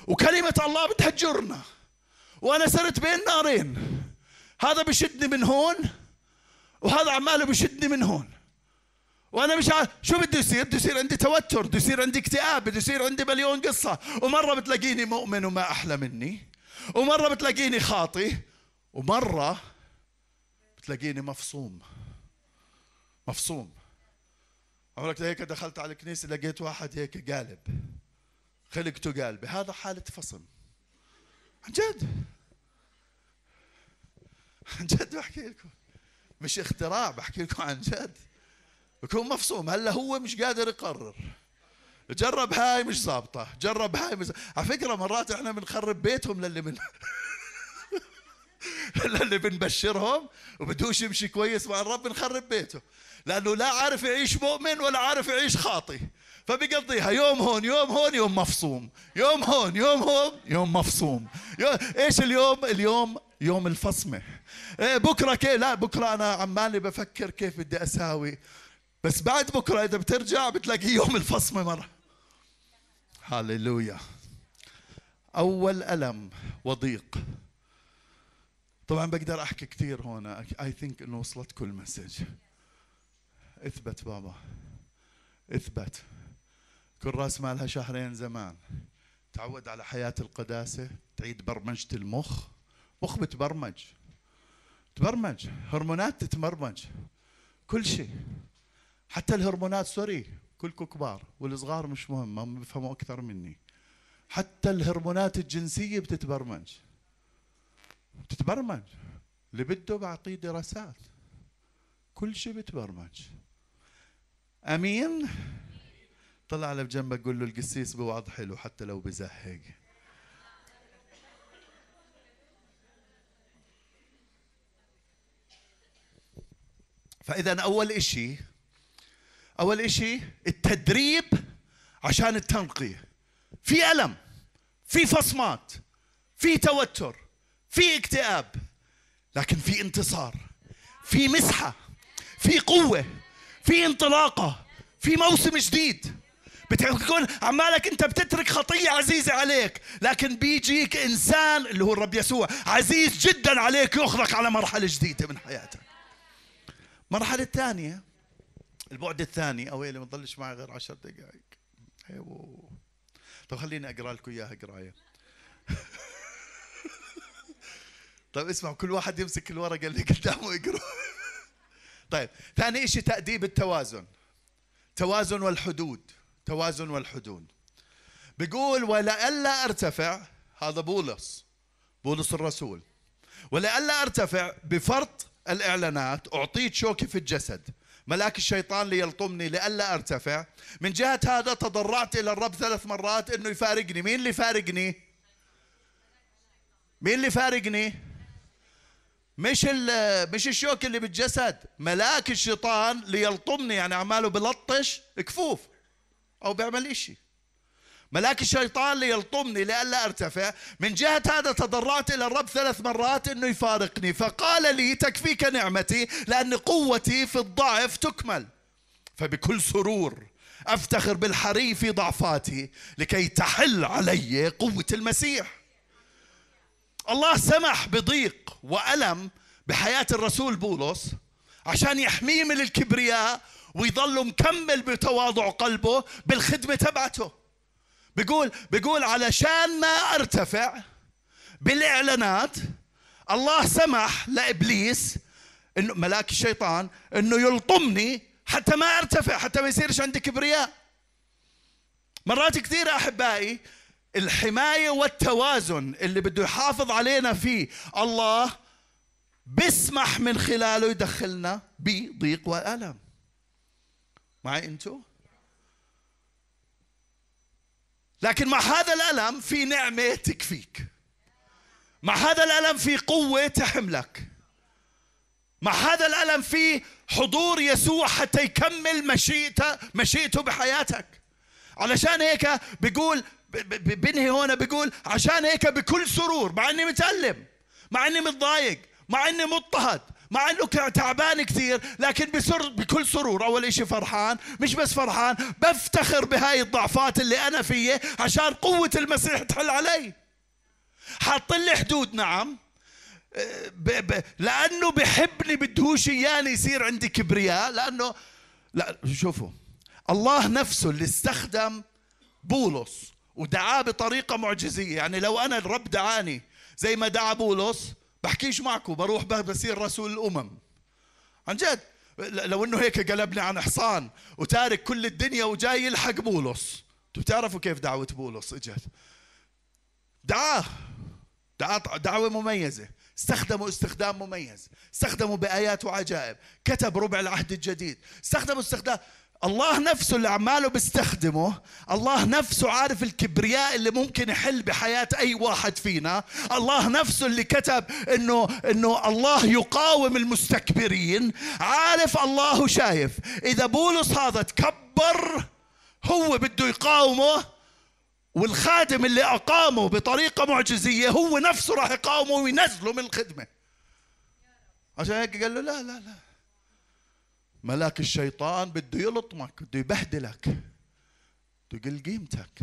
وكلمة الله بدها تجرنا، وأنا صرت بين نارين، هذا بشدني من هون وهذا عماله بشدني من هون، وأنا مش عارف شو بده يصير. بده يصير عندي توتر، بده يصير عندي اكتئاب، بده يصير عندي مليون قصة. ومرة بتلاقيني مؤمن وما أحلى مني، ومرة بتلاقيني خاطئ، ومرة بتلاقيني مفصوم مفصوم. عمرك هيك دخلت على الكنيسة لقيت واحد هيك قالب، خلقته قالبة؟ هذا حالة فصم. عن جد عن جد بحكي لكم، مش اختراع، بحكي لكم عن جد بكون مفصوم. هلا هو مش قادر يقرر، جرب هاي مش ظابطة، جرب هاي مش... على فكرة مرات احنا بنخرب بيتهم للي من للي بنبشرهم وبدوش يمشي كويس مع الرب، بنخرب بيته لأنه لا عارف يعيش مؤمن ولا عارف يعيش خاطئ. فبيقضيها يوم هون يوم هون يوم مفصوم، يوم هون يوم هون يوم مفصوم. يوم إيش اليوم؟ اليوم يوم الفصمة. إيه بكرة كيف؟ لا بكرة أنا عمالي بفكر كيف بدي أساوي. بس بعد بكرة إذا بترجع بتلاقي يوم الفصمة مرة. هاليلويا. أول ألم وضيق. طبعا بقدر أحكي كثير هون. I think إنه وصلتكم المسج. اثبت بابا، اثبت. كل راس مالها شهرين زمان. تعود على حياة القداسة، تعيد برمجة المخ. مخ بتبرمج، تبرمج، هرمونات تتبرمج، كل شيء. حتى الهرمونات، سوري كلكم كبار والصغار مش مهم، ما بفهموا أكثر مني. حتى الهرمونات الجنسية بتتبرمج، بتتبرمج. اللي بده بعطيه دراسات، كل شيء بتبرمج. امين. طلع على بجنبك قول له القسيس بوعظ حلو حتى لو بزهق. فاذا اول اشي اول اشي التدريب عشان التنقية. في الم، في فصمات، في توتر، في اكتئاب، لكن في انتصار، في مسحة، في قوة، في انطلاقة، في موسم جديد. بتكون عمالك انت بتترك خطية عزيزة عليك، لكن بيجيك انسان اللي هو الرب يسوع عزيز جدا عليك، يخرج على مرحلة جديدة من حياتك. مرحلة ثانية، البعد الثاني. او اللي ما تضلش معي غير عشر دقائق. ايوه طب خليني اقرا لكم اياها قرايه. طيب اسمعوا، كل واحد يمسك الورقة اللي قدامه يقرأ. طيب ثاني إشي تأديب التوازن، توازن والحدود، توازن والحدود. بيقول ولئلا أرتفع، هذا بولس، بولس الرسول، ولئلا أرتفع بفرط الإعلانات، أعطيت شوكي في الجسد، ملاك الشيطان ليلطمني لئلا أرتفع. من جهة هذا تضرعت إلى الرب ثلاث مرات إنه يفارقني. مين اللي فارقني؟ مين اللي فارقني؟ مش مش الشوك اللي بالجسد، ملاك الشيطان ليلطمني، يعني أعماله بلطش كفوف أو بيعمل إشي. ملاك الشيطان ليلطمني لئلا أرتفع. من جهة هذا تضرعت إلى الرب ثلاث مرات إنه يفارقني، فقال لي تكفيك نعمتي لأن قوتي في الضعف تكمل. فبكل سرور أفتخر بالحري في ضعفاتي لكي تحل علي قوة المسيح. الله سمح بضيق وألم بحياة الرسول بولس عشان يحميه من الكبرياء ويظل مكمل بتواضع قلبه بالخدمة تبعته. بيقول بيقول علشان ما أرتفع بالإعلانات، الله سمح لإبليس إنه ملاك الشيطان إنه يلطمني حتى ما أرتفع، حتى ما يصيرش عندي كبرياء. مرات كثيرة أحبائي الحماية والتوازن اللي بده يحافظ علينا فيه الله بيسمح من خلاله يدخلنا بضيق وألم. معي أنتو؟ لكن مع هذا الألم في نعمة تكفيك، مع هذا الألم في قوة تحملك، مع هذا الألم في حضور يسوع حتى يكمل مشيئته مشيئته بحياتك. علشان هيك بيقول بنهي هنا، بيقول عشان هيك بكل سرور، مع اني متألم، مع اني متضايق، مع اني مضطهد، مع انه تعبان كثير، لكن بسر بكل سرور. اول اشي فرحان، مش بس فرحان، بفتخر بهاي الضعفات اللي انا فيه عشان قوة المسيح تحل علي. حاط لي حدود، نعم، ب ب لانه بحبني، بدهوش اياني يصير عندي كبرياء. لانه لا، شوفوا الله نفسه اللي استخدم بولس ودعاه بطريقة معجزية. يعني لو أنا الرب دعاني زي ما دعا بولس بحكيش معكم، بروح بصير رسول الأمم عن جد. لو أنه هيك قلبني عن حصان وتارك كل الدنيا وجاي يلحق بولس. انتوا بتعرفوا كيف دعوة بولس اجت، دعاه دعوة مميزة، استخدموا استخدام مميز، استخدموا بآيات وعجائب، كتب ربع العهد الجديد، استخدموا استخدام. الله نفسه اللي عماله بيستخدمه، الله نفسه عارف الكبرياء اللي ممكن يحل بحياة أي واحد فينا، الله نفسه اللي كتب إنه إنه الله يقاوم المستكبرين، عارف الله وشايف. إذا بولس هذا تكبر هو بده يقاومه، والخادم اللي أقامه بطريقة معجزية هو نفسه راح يقاومه وينزله من الخدمة. عشان هيك قال له لا لا لا، ملاك الشيطان بده يلطمك، بده يبهدلك، بده يقل قيمتك.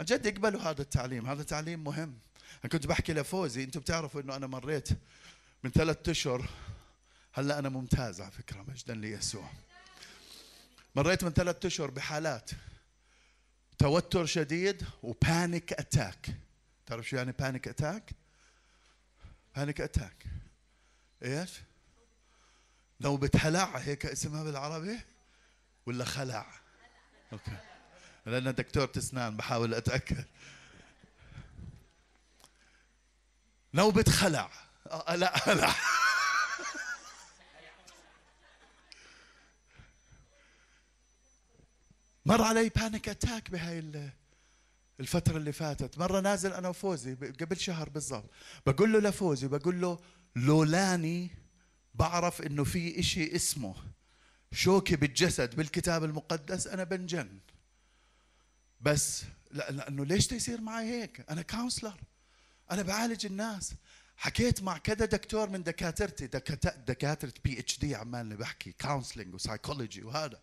عن جد يقبلوا هذا التعليم، هذا تعليم مهم. أنا كنت بحكي لفوزي، أنتم بتعرفوا أنه أنا مريت من ثلاثة أشهر، هلأ أنا ممتاز على فكرة، مجدا ليسوع. مريت من ثلاثة أشهر بحالات توتر شديد وبانيك أتاك. تعرف شو يعني بانيك أتاك؟ بانيك أتاك إيش؟ نوبة هلع، هيك اسمها بالعربي ولا خلع؟ اوكي، لأن دكتورة اسنان بحاول اتاكد. نوبة خلع، آه لا هلع. مر علي بانيك اتاك بهاي الفترة اللي فاتت. مرة نازل انا وفوزي قبل شهر بالضبط، بقول له لفوزي، بقول له لولاني بعرف إنه في إشي اسمه شوكة بالجسد بالكتاب المقدس أنا بنجن. بس لا، لأنه ليش تيصير معي هيك؟ أنا كاونسلر، أنا بعالج الناس، حكيت مع كذا دكتور من دكاترتي، دكاترة بي اتش دي، عمالنا بحكي كاونسلينج وسايكولوجي وهذا،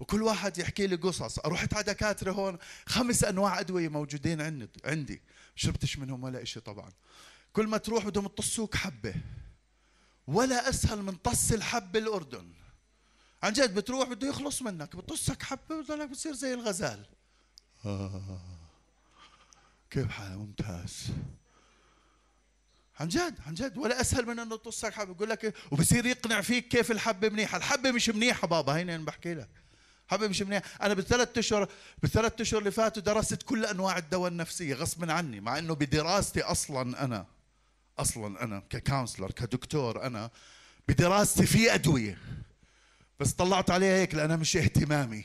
وكل واحد يحكي لي قصص. رحت على دكاترة هون، خمس أنواع أدوية موجودين عندي عندي شربتش منهم ولا إشي طبعا. كل ما تروح بدهم يطصوك حبة، ولا أسهل من طص الحب الأردن. عن جد بتروح بده يخلص منك، بتطصك حبة وبضلك بتصير زي الغزال. آه. كيف حالة ممتاز. عن جد عن جد ولا أسهل من إنه تطصك حبة. بقول لك وبصير يقنع فيك كيف الحبة منيحة. الحبة مش منيحة بابا، هيني أنا بحكي لك، حبة مش منيحة. أنا بالثلاث أشهر بالثلاث أشهر اللي فاتوا درست كل أنواع الدواء النفسية غصب عني، مع إنه بدراستي أصلاً أنا أصلاً أنا ككاونسلر كدكتور أنا بدراستي في أدوية بس طلعت عليها هيك لأنها مش اهتمامي،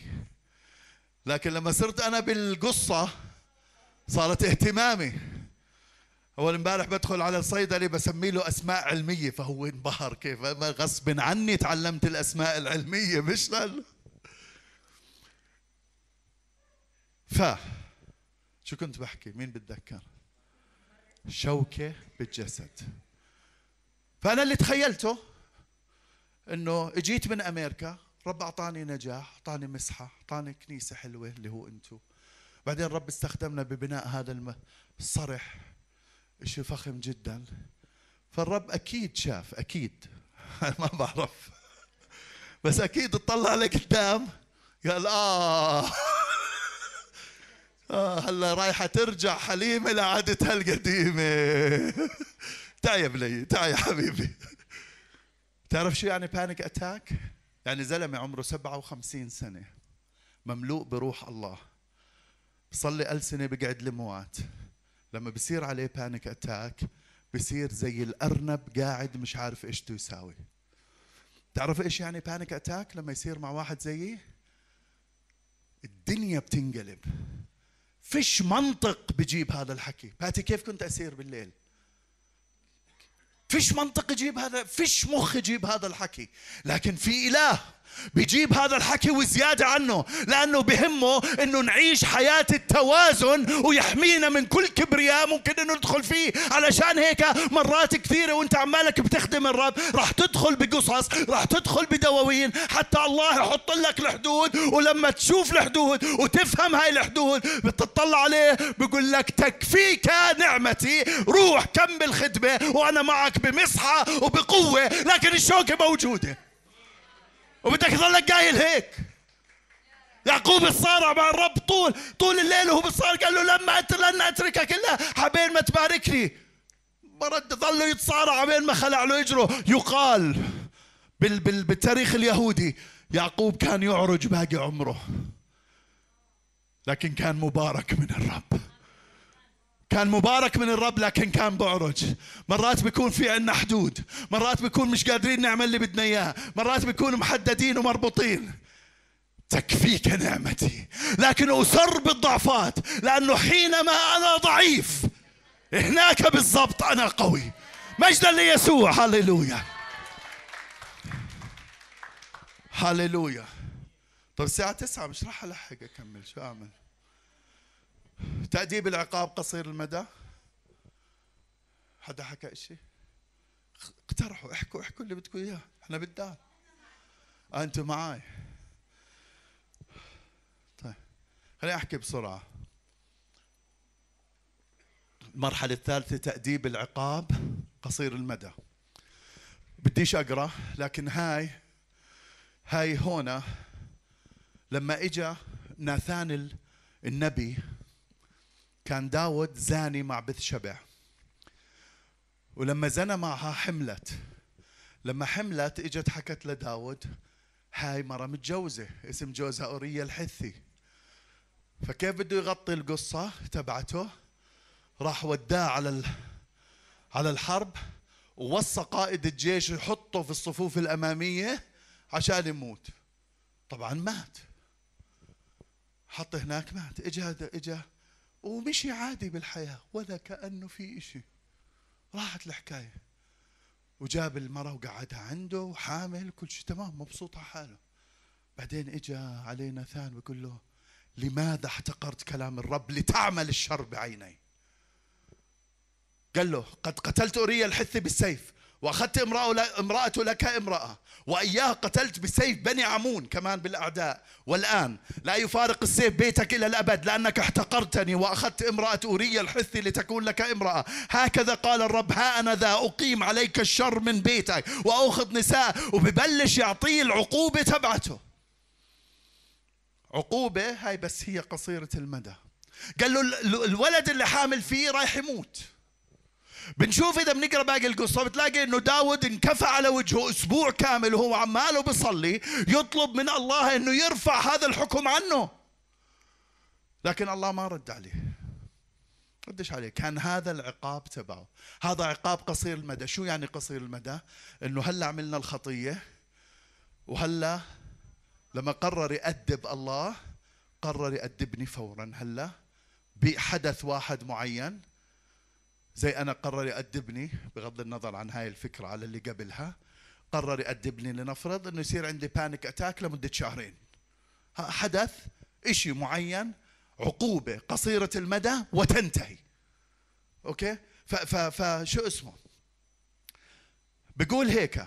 لكن لما صرت أنا بالقصة صارت اهتمامي. أول امبارح بدخل على الصيدلي بسمي له أسماء علمية، فهو انبهر كيف غصب عني تعلمت الأسماء العلمية مش لأنه. ف شو كنت بحكي؟ مين بتذكر؟ شوكة بالجسد. فأنا اللي تخيلته إنه إجيت من أمريكا، رب أعطاني نجاح، أعطاني مسحة، أعطاني كنيسة حلوة اللي هو أنتو، بعدين رب استخدمنا ببناء هذا الصرح إشي فخم جدا. فالرب أكيد شاف، أكيد أنا ما بعرف بس أكيد اطلع لقدام قال آه آه هلا رايحة ترجع حليمة لعادتها القديمة. تعي يا بني، تعي يا حبيبي. تعرف شو يعني بانيك أتاك؟ يعني زلمة عمره سبعة وخمسين سنة مملوء بروح الله، بصلي ألسنة بقعد لموات، لما بصير عليه بانيك أتاك بصير زي الأرنب قاعد مش عارف إيش بده يساوي. تعرف إيش يعني بانيك أتاك لما يصير مع واحد زيي؟ الدنيا بتنقلب، فيش منطق بجيب هذا الحكي. باتي كيف كنت أسير بالليل؟ فيش منطق يجيب هذا، فيش مخ يجيب هذا الحكي، لكن في إله بيجيب هذا الحكي وزيادة عنه، لأنه بهمه أنه نعيش حياة التوازن ويحمينا من كل كبرياء ممكن أنه ندخل فيه. علشان هيك مرات كثيرة وانت عمالك بتخدم الرب راح تدخل بقصص، راح تدخل بدواوين، حتى الله يحط لك الحدود، ولما تشوف الحدود وتفهم هاي الحدود بتطلع عليه بيقول لك تكفيك نعمتي، روح كمل خدمة وأنا معك بمسحة وبقوة، لكن الشوكة موجودة وبدك تضلك قايل هيك. يعقوب الصارع مع الرب طول طول الليل وهو بالصارع، قال له لما لن اتركك الا حبين ما تباركني. برد ظلوا يتصارع عبين ما خلع له اجره. يقال بال بال بالتاريخ اليهودي يعقوب كان يعرج باقي عمره، لكن كان مبارك من الرب، كان مبارك من الرب لكن كان بعرج. مرات بيكون في عنا حدود، مرات بيكون مش قادرين نعمل اللي بدنا اياه، مرات بيكونوا محددين ومربوطين. تكفيك نعمتي، لكن أسر بالضعفات، لأنه حينما أنا ضعيف هناك بالضبط أنا قوي. مجدا ليسوع. هللويا هللويا. طب الساعة تسعة مش راح ألحق أكمل، شو أعمل؟ تأديب العقاب قصير المدى. حدا حكى شيء؟ اقترحوا، احكوا احكوا اللي بدكم اياه، احنا بالدار، انتم معاي. طيب خليني احكي بسرعه. المرحله الثالثه تأديب العقاب قصير المدى. بديش اقرا، لكن هاي هاي هون لما اجى ناثانيل النبي، كان داود زاني مع بثشبع، ولما زنى معها حملت. لما حملت اجت حكت لداود هاي مرة متجوزة، اسم جوزها أورية الحثي. فكيف بده يغطي القصة تبعته؟ راح وداه على على الحرب، ووصى قائد الجيش يحطه في الصفوف الأمامية عشان يموت. طبعا مات، حط هناك مات. اجا هذا اجا ومشي عادي بالحياة ولا كأنه في إشي، راحت الحكاية. وجاب المرأة وقعدها عنده وحامل كل شيء تمام، مبسوط على حاله. بعدين إجا علينا ثان بيقول له لماذا احتقرت كلام الرب لتعمل الشر بعيني؟ قال له قد قتلت أورية الحثي بالسيف، وأخذت امرأته لك امرأة، وإياها قتلت بسيف بني عمون كمان بالأعداء، والآن لا يفارق السيف بيتك إلى الأبد لأنك احتقرتني وأخذت امرأة أورية الحثي لتكون لك امرأة. هكذا قال الرب، ها أنا ذا أقيم عليك الشر من بيتك وأخذ نساء. وببلش يعطيه العقوبة تبعته، عقوبة هاي بس هي قصيرة المدى. قال له الولد اللي حامل فيه رايح يموت. بنشوف إذا بنقرأ باقي القصة بتلاقي إنه داود انكفى على وجهه أسبوع كامل وهو عماله بيصلي يطلب من الله إنه يرفع هذا الحكم عنه، لكن الله ما رد عليه. ردش عليه، كان هذا العقاب تبعه. هذا عقاب قصير المدى. شو يعني قصير المدى؟ انه هلا عملنا الخطيه، وهلا لما قرر يأدب الله قرر يأدبني فورا. هلا بحدث واحد معين، زي انا قرر يأدبني بغض النظر عن هاي الفكره على اللي قبلها، قرر يأدبني لنفرض انه يصير عندي بانيك اتاك لمده شهرين. حدث إشي معين، عقوبة قصيرة المدى وتنتهي. أوكي؟ فشو اسمه؟ بقول هيك،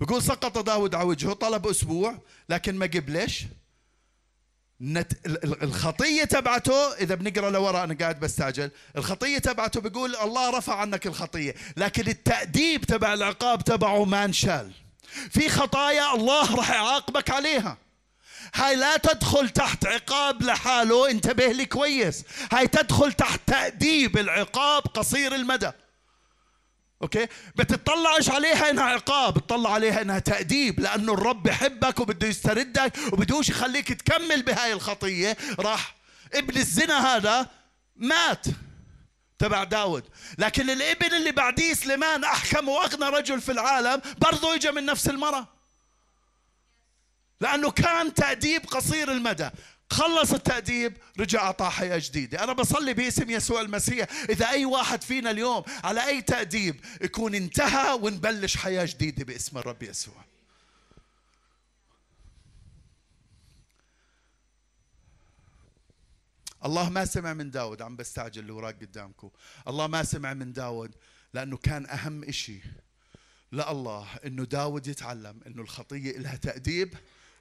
بقول سقط داود على وجهه، طلب أسبوع لكن ما قبلش. نت... الخطية تبعته، إذا بنقرأ لورا أنا قاعد بستعجل، الخطية تبعته بقول الله رفع عنك الخطية، لكن التأديب تبع العقاب تبعه ما انشال. في خطايا الله رح يعاقبك عليها. هاي لا تدخل تحت عقاب لحاله، انتبه لي كويس، هاي تدخل تحت تأديب العقاب قصير المدى. اوكي؟ بتطلعش عليها انها عقاب، بتطلع عليها انها تأديب، لانه الرب بحبك وبده يستردك وبدوش يخليك تكمل بهاي الخطية. راح ابن الزنا هذا مات تبع داود، لكن الابن اللي بعديه سليمان احكم واغنى رجل في العالم، برضه اجى من نفس المرة، لأنه كان تأديب قصير المدى. خلص التأديب، رجع أعطاه حياة جديدة. أنا بصلي باسم يسوع المسيح، إذا أي واحد فينا اليوم على أي تأديب يكون انتهى ونبلش حياة جديدة باسم الرب يسوع. الله ما سمع من داود، عم بستعجل الأوراق قدامكم، الله ما سمع من داود لأنه كان أهم إشي لا الله إنه داود يتعلم إنه الخطية إلها تأديب،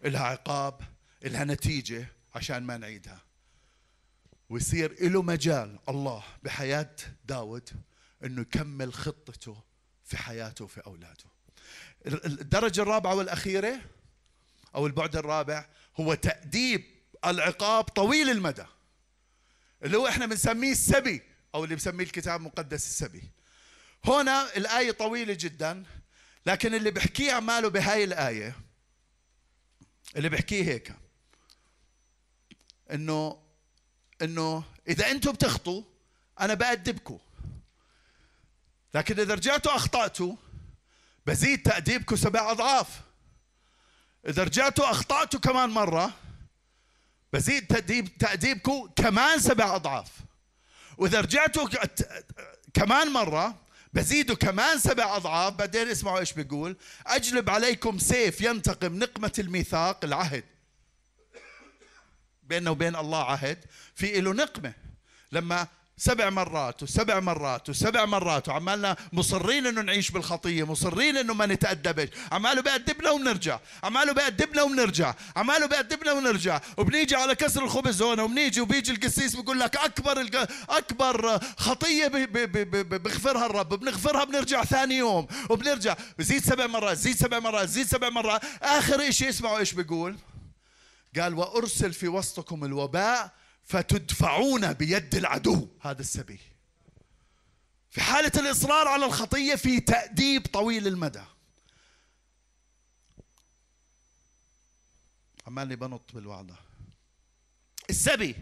إلها عقاب، إلها نتيجة عشان ما نعيدها، ويصير إله مجال الله بحياة داود إنه يكمل خطته في حياته وفي أولاده. الدرجة الرابعة والأخيرة أو البعد الرابع هو تأديب العقاب طويل المدى، اللي هو إحنا بنسميه السبي، أو اللي بسميه الكتاب المقدس السبي. هنا الآية طويلة جدا، لكن اللي بحكيه أعماله بهاي الآية، اللي بحكيه هيك انه انه اذا انتم بتخطوا انا بأدبكم، لكن اذا رجعتوا اخطأتوا بزيد تأديبكم سبع اضعاف. اذا رجعتوا اخطأتوا كمان مرة بزيد تأديب تأديبكم كمان سبع اضعاف، واذا رجعتوا كمان مرة بزيدوا كمان سبع أضعاف. بعدين اسمعوا إيش بيقول: أجلب عليكم سيف ينتقم نقمة الميثاق، العهد بيننا وبين الله، عهد في إله نقمة. لما سبع مرات وسبع مرات وسبع مرات وعمالنا مصرين إنه نعيش بالخطية، مصرين إنه ما نتأدبش، عماله بيأدبنا وبنرجع، عماله بيأدبنا وبنرجع، عماله بيأدبنا وبنرجع، وبنيجي على كسر الخبز هون، وبنيجي وبيجي القسيس بيقول لك أكبر الج... أكبر خطية بيغفرها الرب، بنغفرها بنرجع ثاني يوم وبنرجع، بزيد سبع مرات، زيد سبع مرات، زيد سبع مرات. آخر شيء اسمعوا إيش بيقول، قال: وأرسل في وسطكم الوباء فتدفعون بيد العدو. هذا السبي. في حالة الإصرار على الخطية في تأديب طويل المدى. عمالني بنط بالوعظة. السبي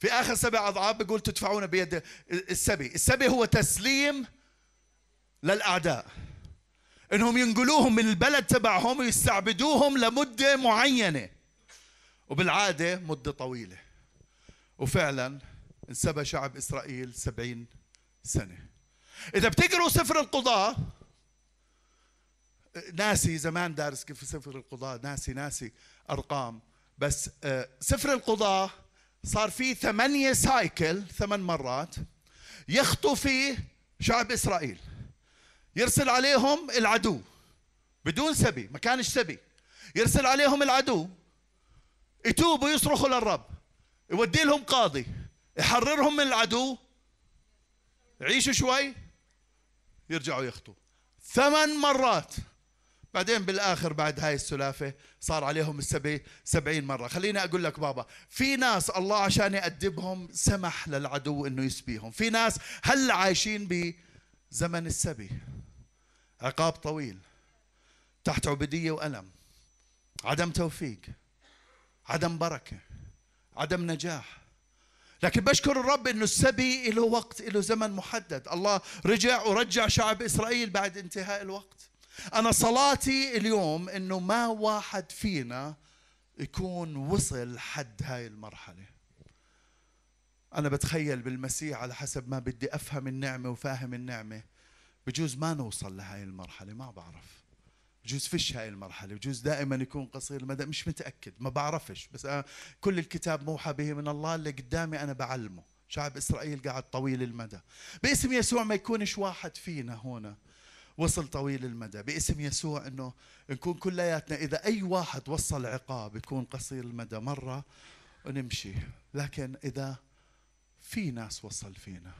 في آخر سبع أضعاف بيقول تدفعون بيد السبي. السبي هو تسليم للأعداء، إنهم ينقلوهم من البلد تبعهم ويستعبدوهم لمدة معينة، وبالعادة مدة طويلة. وفعلا انسبى شعب إسرائيل سبعين سنة. إذا بتقروا سفر القضاء، ناسي زمان دارس كيف سفر القضاء، ناسي ناسي أرقام، بس سفر القضاء صار فيه ثمانية سايكل، ثمان مرات يخطو فيه شعب إسرائيل، يرسل عليهم العدو بدون سبي، ما كانش سبي، يرسل عليهم العدو، يتوبوا يصرخوا للرب، يودي لهم قاضي يحررهم من العدو، يعيشوا شوي، يرجعوا يخطوا. ثمان مرات. بعدين بالآخر بعد هاي السلافة صار عليهم السبي سبعين مرة. خليني أقول لك بابا، في ناس الله عشان يأدبهم سمح للعدو إنه يسبيهم. في ناس هل عايشين بزمن السبي، عقاب طويل، تحت عبودية وألم، عدم توفيق، عدم بركة، عدم نجاح. لكن بشكر الرب إنه السبي له وقت، له زمن محدد. الله رجع ورجع شعب إسرائيل بعد انتهاء الوقت. أنا صلاتي اليوم إنه ما واحد فينا يكون وصل حد هاي المرحلة. أنا بتخيل بالمسيح على حسب ما بدي أفهم النعمة وفاهم النعمة، بجوز ما نوصل لهاي المرحلة، ما بعرف، بجوز فيش هاي المرحلة، بجوز دائما يكون قصير المدى، مش متأكد، ما بعرفش. بس أنا كل الكتاب موحى به من الله اللي قدامي أنا بعلمه. شعب إسرائيل قاعد طويل المدى، باسم يسوع ما يكونش واحد فينا هنا وصل طويل المدى، باسم يسوع إنه نكون كلياتنا إذا أي واحد وصل عقاب يكون قصير المدى مرة ونمشي. لكن إذا في ناس وصل فينا،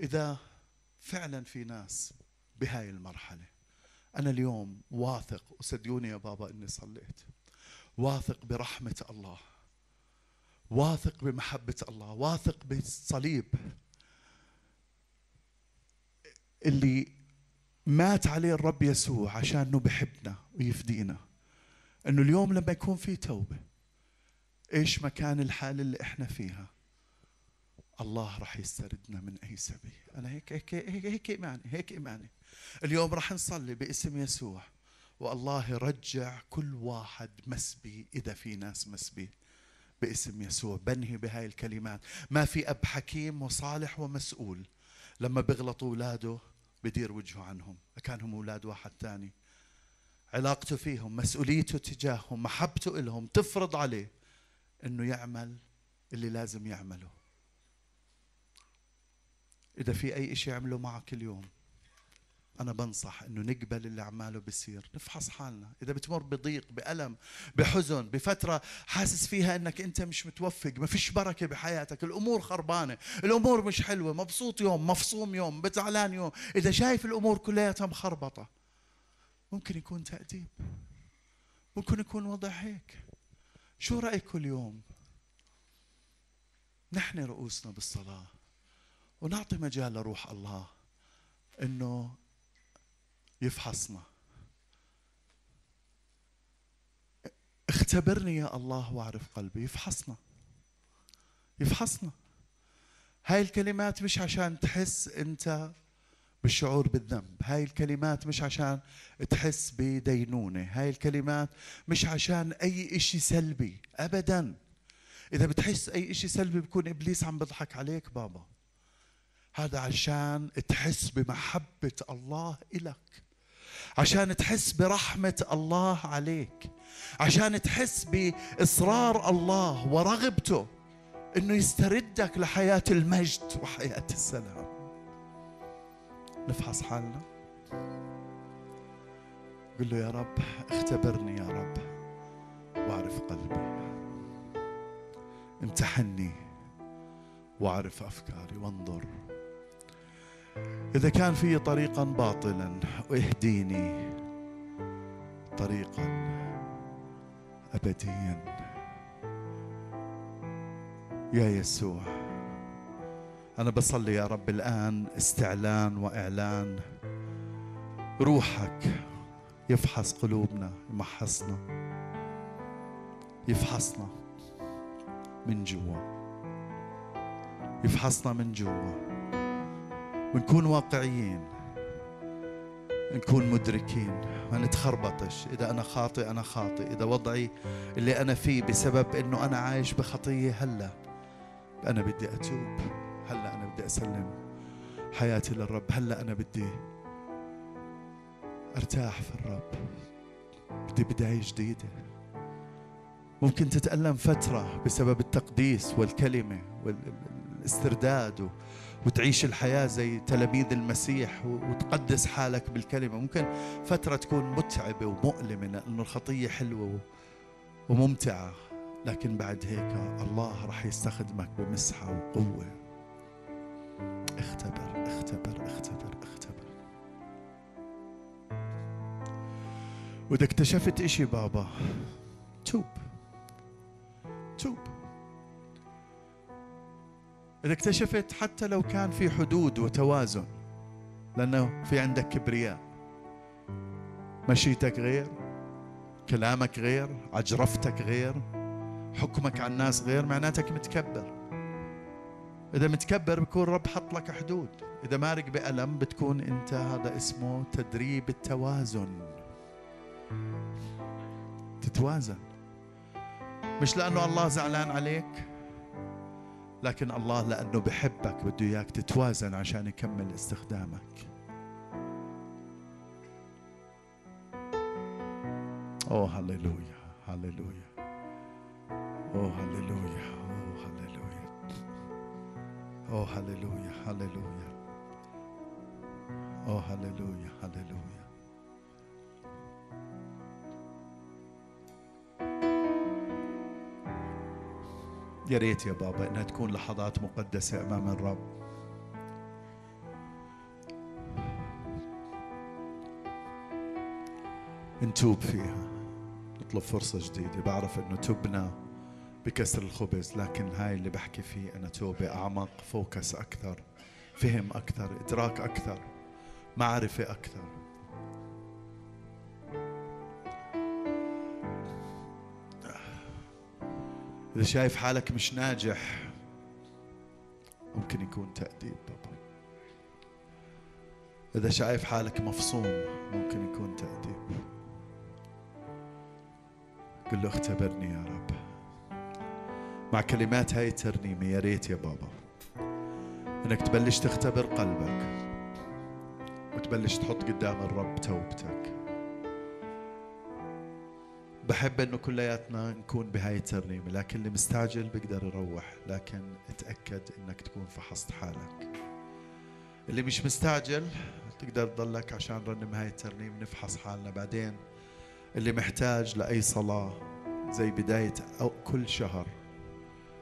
إذا فعلا في ناس بهاي المرحلة، أنا اليوم واثق، وصدقوني يا بابا إني صليت، واثق برحمة الله، واثق بمحبة الله، واثق بالصليب اللي مات عليه الرب يسوع عشان إنه بحبنا ويفدينا. إنه اليوم لما يكون في توبة، إيش مكان الحال اللي إحنا فيها، الله راح يستردنا من أي سبي. أنا هيك هيك هيك هيك إيماني، هيك إيماني. اليوم راح نصلي باسم يسوع، والله يرجع كل واحد مسبي إذا في ناس مسبي باسم يسوع. بنهي بهاي الكلمات، ما في أب حكيم وصالح ومسؤول لما بغلطوا أولاده بدير وجهه عنهم، كانهم أولاد واحد تاني. علاقته فيهم، مسؤوليته تجاههم، محبته إلهم تفرض عليه إنه يعمل اللي لازم يعمله. إذا في أي إشي عمله معك اليوم، أنا بنصح إنه نقبل اللي عماله بيصير، نفحص حالنا. إذا بتمر بضيق، بألم، بحزن، بفترة حاسس فيها إنك أنت مش متوفق، ما فيش بركة بحياتك، الأمور خربانة، الأمور مش حلوة، مبسوط يوم، مفصوم يوم، بزعلان يوم، إذا شايف الأمور كلياتها مخربطة، ممكن يكون تأديب، ممكن يكون وضع هيك. شو رأيكم اليوم نحن رؤوسنا بالصلاة ونعطي مجال لروح الله إنه يفحصنا؟ اختبرني يا الله واعرف قلبي. يفحصنا يفحصنا هاي الكلمات مش عشان تحس أنت بالشعور بالذنب، هاي الكلمات مش عشان تحس بدينونة، هاي الكلمات مش عشان أي إشي سلبي أبدا. إذا بتحس أي إشي سلبي بكون إبليس عم بضحك عليك بابا، هذا عشان تحس بمحبة الله إلك، عشان تحس برحمة الله عليك، عشان تحس بإصرار الله ورغبته إنه يستردك لحياة المجد وحياة السلام. نفحص حالنا، قل له يا رب اختبرني يا رب واعرف قلبي، امتحني واعرف أفكاري وانظر إذا كان في طريقا باطلا، واهديني طريقا أبديا. يا يسوع أنا بصلي يا رب الآن استعلان وإعلان، روحك يفحص قلوبنا، يمحصنا، يفحصنا من جوا، يفحصنا من جوا، ونكون واقعيين، نكون مدركين، ما نتخربطش. إذا أنا خاطئ أنا خاطئ، إذا وضعي اللي أنا فيه بسبب إنه أنا عايش بخطية، هلا أنا بدي أتوب، هلا أنا بدي أسلم حياتي للرب، هلا أنا بدي أرتاح في الرب، بدي بداية جديدة. ممكن تتألم فترة بسبب التقديس والكلمة والاسترداد، وتعيش الحياة زي تلاميذ المسيح وتقدس حالك بالكلمة. ممكن فترة تكون متعبة ومؤلمة لأنه الخطية حلوة وممتعة، لكن بعد هيك الله راح يستخدمك بمسحة وقوة. اختبر اختبر اختبر اختبر. وإذا اكتشفت إشي بابا توب توب. إذا اكتشفت حتى لو كان في حدود وتوازن، لأنه في عندك كبرياء، مشيتك غير، كلامك غير، عجرفتك غير، حكمك على الناس غير، معناتك متكبر. إذا متكبر بكون رب حط لك حدود، إذا مارق بألم بتكون أنت. هذا اسمه تدريب التوازن. تتوازن مش لأنه الله زعلان عليك، لكن الله لأنه بحبك بده إياك تتوازن عشان يكمل استخدامك. أوه هللويا هللويا أوه هللويا أوه هللويا أوه هللويا هللويا أوه هللويا هللويا. يا ريت يا بابا إنها تكون لحظات مقدسة أمام الرب. نتوب فيها، نطلب فرصة جديدة. بعرف إنه تبنا بكسر الخبز، لكن هاي اللي بحكي فيه أنا توبة أعمق، فوكس أكثر، فهم أكثر، إدراك أكثر، معرفة أكثر. إذا شايف حالك مش ناجح ممكن يكون تأديب بابا. إذا شايف حالك مفصوم ممكن يكون تأديب. قل له اختبرني يا رب. مع كلمات هاي الترنيمة يا ريت يا بابا إنك تبلش تختبر قلبك وتبلش تحط قدام الرب توبتك. بحب إنه كلياتنا نكون بهاي الترنيمة، لكن اللي مستعجل بيقدر يروح، لكن اتأكد إنك تكون فحصت حالك. اللي مش مستعجل تقدر تضلك عشان نرنم هاي الترنيمة نفحص حالنا. بعدين اللي محتاج لأي صلاة زي بداية أو كل شهر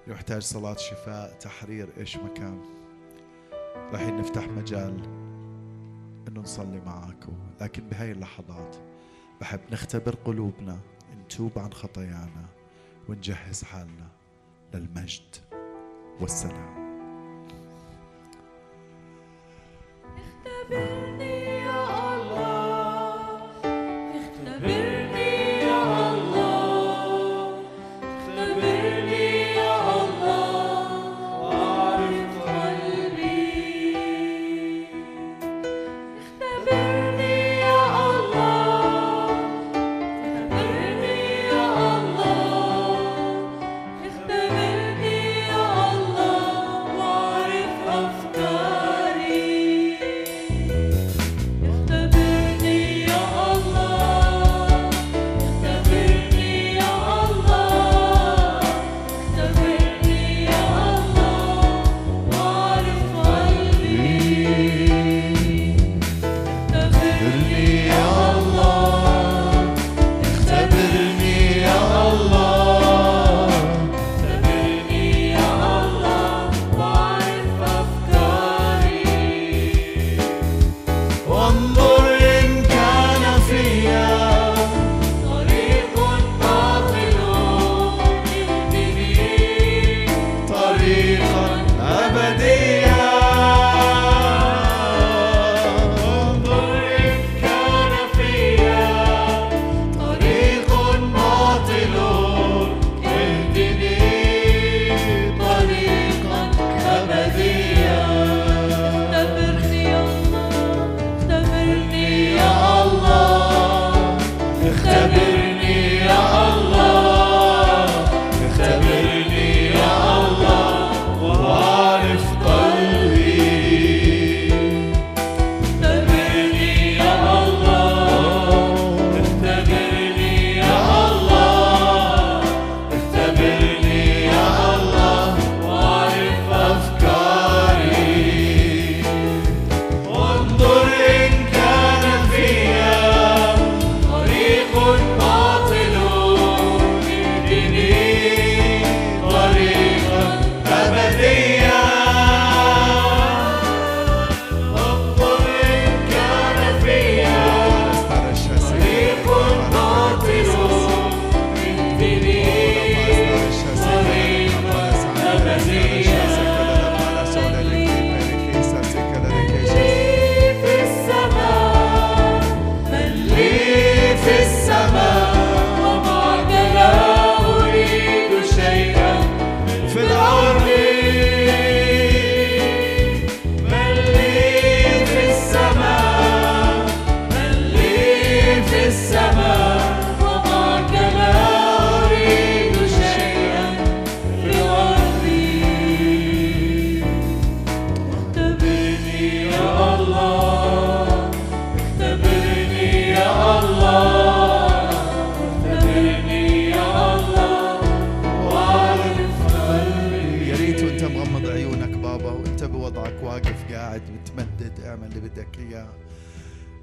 يحتاج صلاة شفاء تحرير إيش مكان، راح نفتح مجال إنه نصلي معاكم. لكن بهاي اللحظات بحب نختبر قلوبنا، نتوب عن خطايانا ونجهز حالنا للمجد والسلام. اختبرني يا الله، اختبرني يا الله، اختبرني يا الله واعرف قلبي. اختبرني يا الله، اختبرني يا الله، اختبرني يا الله واعرف أفكاري. Thank you.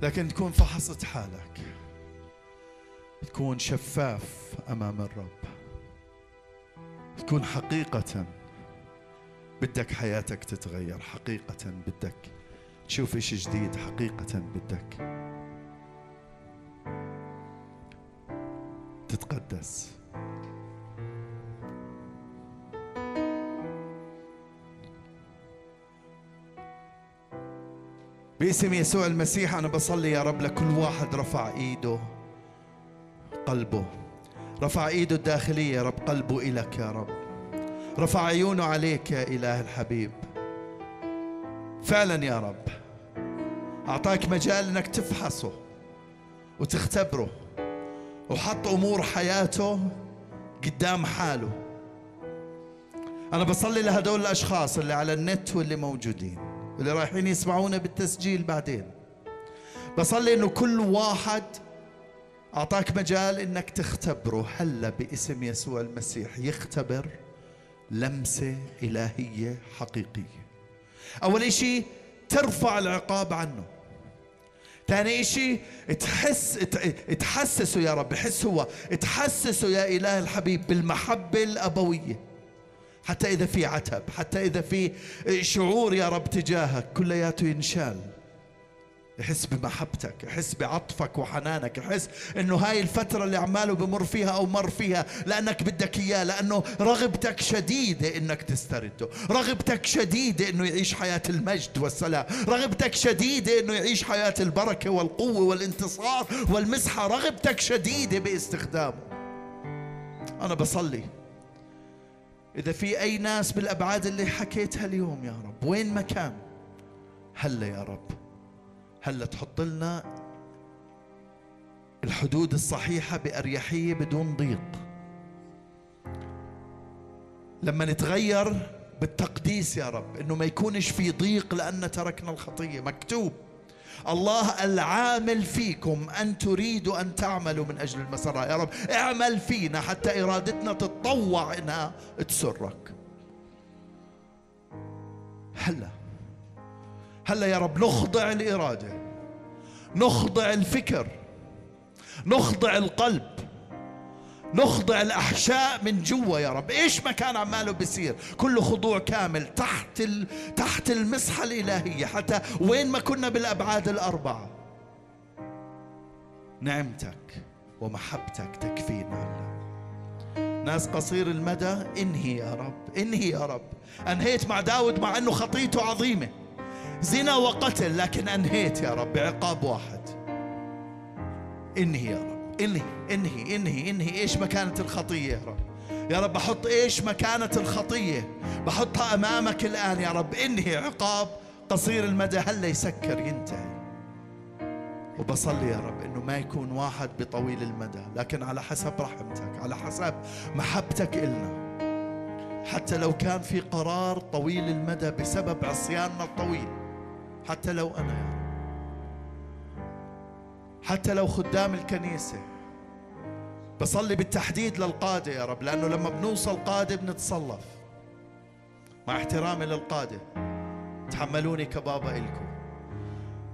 لكن تكون فحصة حالك، تكون شفاف أمام الرب، تكون حقيقة بدك حياتك تتغير، حقيقة بدك تشوف إشي جديد، حقيقة بدك تتقدس. باسم يسوع المسيح أنا بصلي يا رب لكل واحد رفع إيده، قلبه رفع إيده الداخلية يا رب، قلبه إلك يا رب، رفع عيونه عليك يا إله الحبيب. فعلا يا رب أعطاك مجال أنك تفحصه وتختبره، وحط أمور حياته قدام حاله. أنا بصلي لهدول الأشخاص اللي على النت واللي موجودين اللي رايحين يسمعونا بالتسجيل بعدين، بصلي انه كل واحد اعطاك مجال انك تختبره هلا باسم يسوع المسيح، يختبر لمسه الهيه حقيقيه. اول اشي ترفع العقاب عنه، ثاني اشي تحس تحسسه يا رب، حس هو تحسسه يا اله الحبيب بالمحبه الابويه، حتى إذا في عتب، حتى إذا في شعور يا رب تجاهك كلياته ينشال، يحس بمحبتك، يحس بعطفك وحنانك، يحس إنه هاي الفترة اللي عماله بمر فيها أو مر فيها لأنك بدك إياه، لأنه رغبتك شديدة إنك تسترده، رغبتك شديدة إنه يعيش حياة المجد والسلام، رغبتك شديدة إنه يعيش حياة البركة والقوة والانتصار والمسحة، رغبتك شديدة باستخدامه. أنا بصلي إذا في أي ناس بالأبعاد اللي حكيتها اليوم يا رب، وين ما كان هلا يا رب، هلا تحط لنا الحدود الصحيحة بأريحية بدون ضيق. لما نتغير بالتقديس يا رب إنه ما يكونش في ضيق لأن تركنا الخطية. مكتوب الله العامل فيكم أن تريدوا أن تعملوا من أجل المسرة. يا رب اعمل فينا حتى إرادتنا تتطوع إنها تسرك. هلا هلا يا رب نخضع الإرادة، نخضع الفكر، نخضع القلب، نخضع الأحشاء من جوا يا رب. إيش ما كان عماله بيصير كله خضوع كامل تحت ال... تحت المسحة الإلهية، حتى وين ما كنا بالأبعاد الأربعة نعمتك ومحبتك تكفينا. ناس قصير المدى انهي يا رب، انهي يا رب. أنهيت مع داود مع أنه خطيته عظيمة، زنا وقتل، لكن أنهيت يا رب بعقاب واحد. انهي يا رب، انهي انهي انهي انهي. ايش مكانة الخطية يا رب؟ يا رب بحط ايش مكانة الخطية، بحطها امامك الان يا رب. انهي عقاب قصير المدى، هلا يسكر ينتهي. وبصلي يا رب انه ما يكون واحد بطويل المدى، لكن على حسب رحمتك، على حسب محبتك إلنا، حتى لو كان في قرار طويل المدى بسبب عصياننا الطويل، حتى لو انا يا رب، حتى لو خدام الكنيسة. بصلي بالتحديد للقادة يا رب، لأنه لما بنوصل قادة بنتصلف. مع احترامي للقادة، تحملوني كبابا إلكم.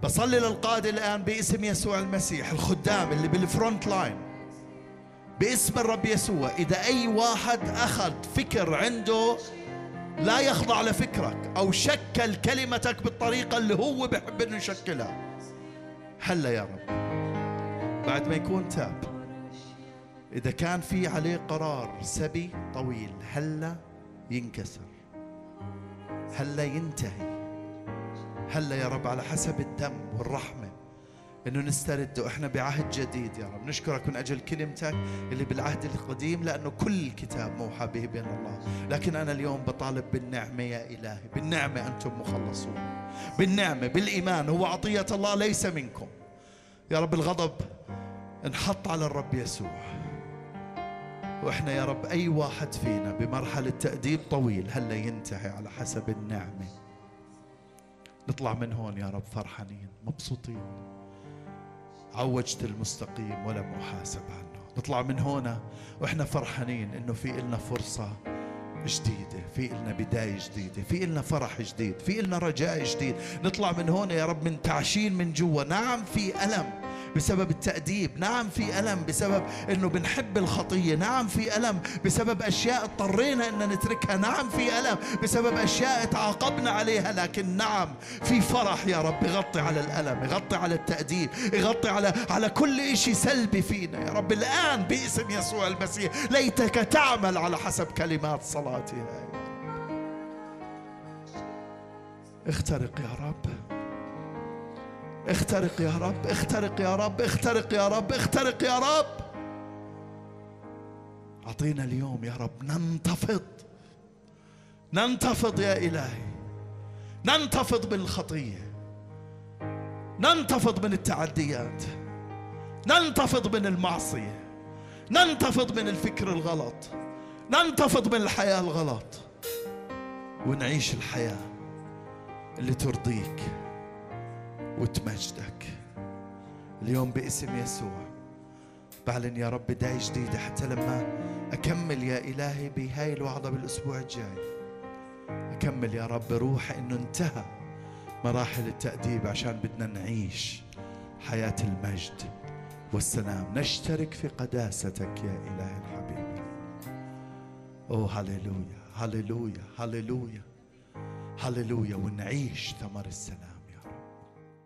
بصلي للقادة الآن باسم يسوع المسيح، الخدام اللي بالفرونت لاين باسم الرب يسوع، إذا أي واحد أخذ فكر عنده لا يخضع لفكرك أو شكل كلمتك بالطريقة اللي هو بحب إنه يشكلها، هلا يا رب بعد ما يكون تاب، إذا كان في عليه قرار سبي طويل هلا ينكسر، هلا ينتهي، هلا يا رب على حسب الدم والرحمة إنه نسترده. إحنا بعهد جديد يا رب، نشكرك من أجل كلمتك اللي بالعهد القديم، لأنه كل كتاب موحى به بين الله، لكن أنا اليوم بطالب بالنعمة يا إلهي، بالنعمة أنتم مخلصون، بالنعمة بالإيمان، هو عطية الله ليس منكم. يا رب الغضب انحط على الرب يسوع. وإحنا يا رب أي واحد فينا بمرحلة تأديب طويل هلا ينتهي على حسب النعمة، نطلع من هون يا رب فرحانين مبسوطين، عوجت المستقيم ولم أحاسب عنه. نطلع من هون وإحنا فرحانين إنه في إلنا فرصة جديدة، في إلنا بداية جديدة، في إلنا فرح جديد، في إلنا رجاء جديد. نطلع من هون يا رب من تعشين من جوا. نعم في ألم بسبب التأديب، نعم في ألم بسبب أنه بنحب الخطية، نعم في ألم بسبب أشياء اضطرينا أن نتركها، نعم في ألم بسبب أشياء تعاقبنا عليها، لكن نعم في فرح يا رب يغطي على الألم، يغطي على التأديب، يغطي على على كل إشي سلبي فينا يا رب. الآن باسم يسوع المسيح ليتك تعمل على حسب كلمات صلاتي هاي. اخترق يا رب، اخترق يا رب، اخترق يا رب، اخترق يا رب، اخترق يا رب. أعطينا اليوم يا رب ننتفض، ننتفض يا إلهي، ننتفض من الخطية، ننتفض من التعديات، ننتفض من المعصية، ننتفض من الفكر الغلط، ننتفض من الحياة الغلط، ونعيش الحياة اللي ترضيك وتمجدك. اليوم باسم يسوع بعلن يا رب بداية جديدة، حتى لما أكمل يا إلهي بهاي الوعظة بالأسبوع الجاي، أكمل يا رب روح إنه انتهى مراحل التأديب، عشان بدنا نعيش حياة المجد والسلام، نشترك في قداستك يا إلهي الحبيب. أوه هاليلويا هاليلويا هاليلويا هاليلويا، ونعيش ثمر السلام.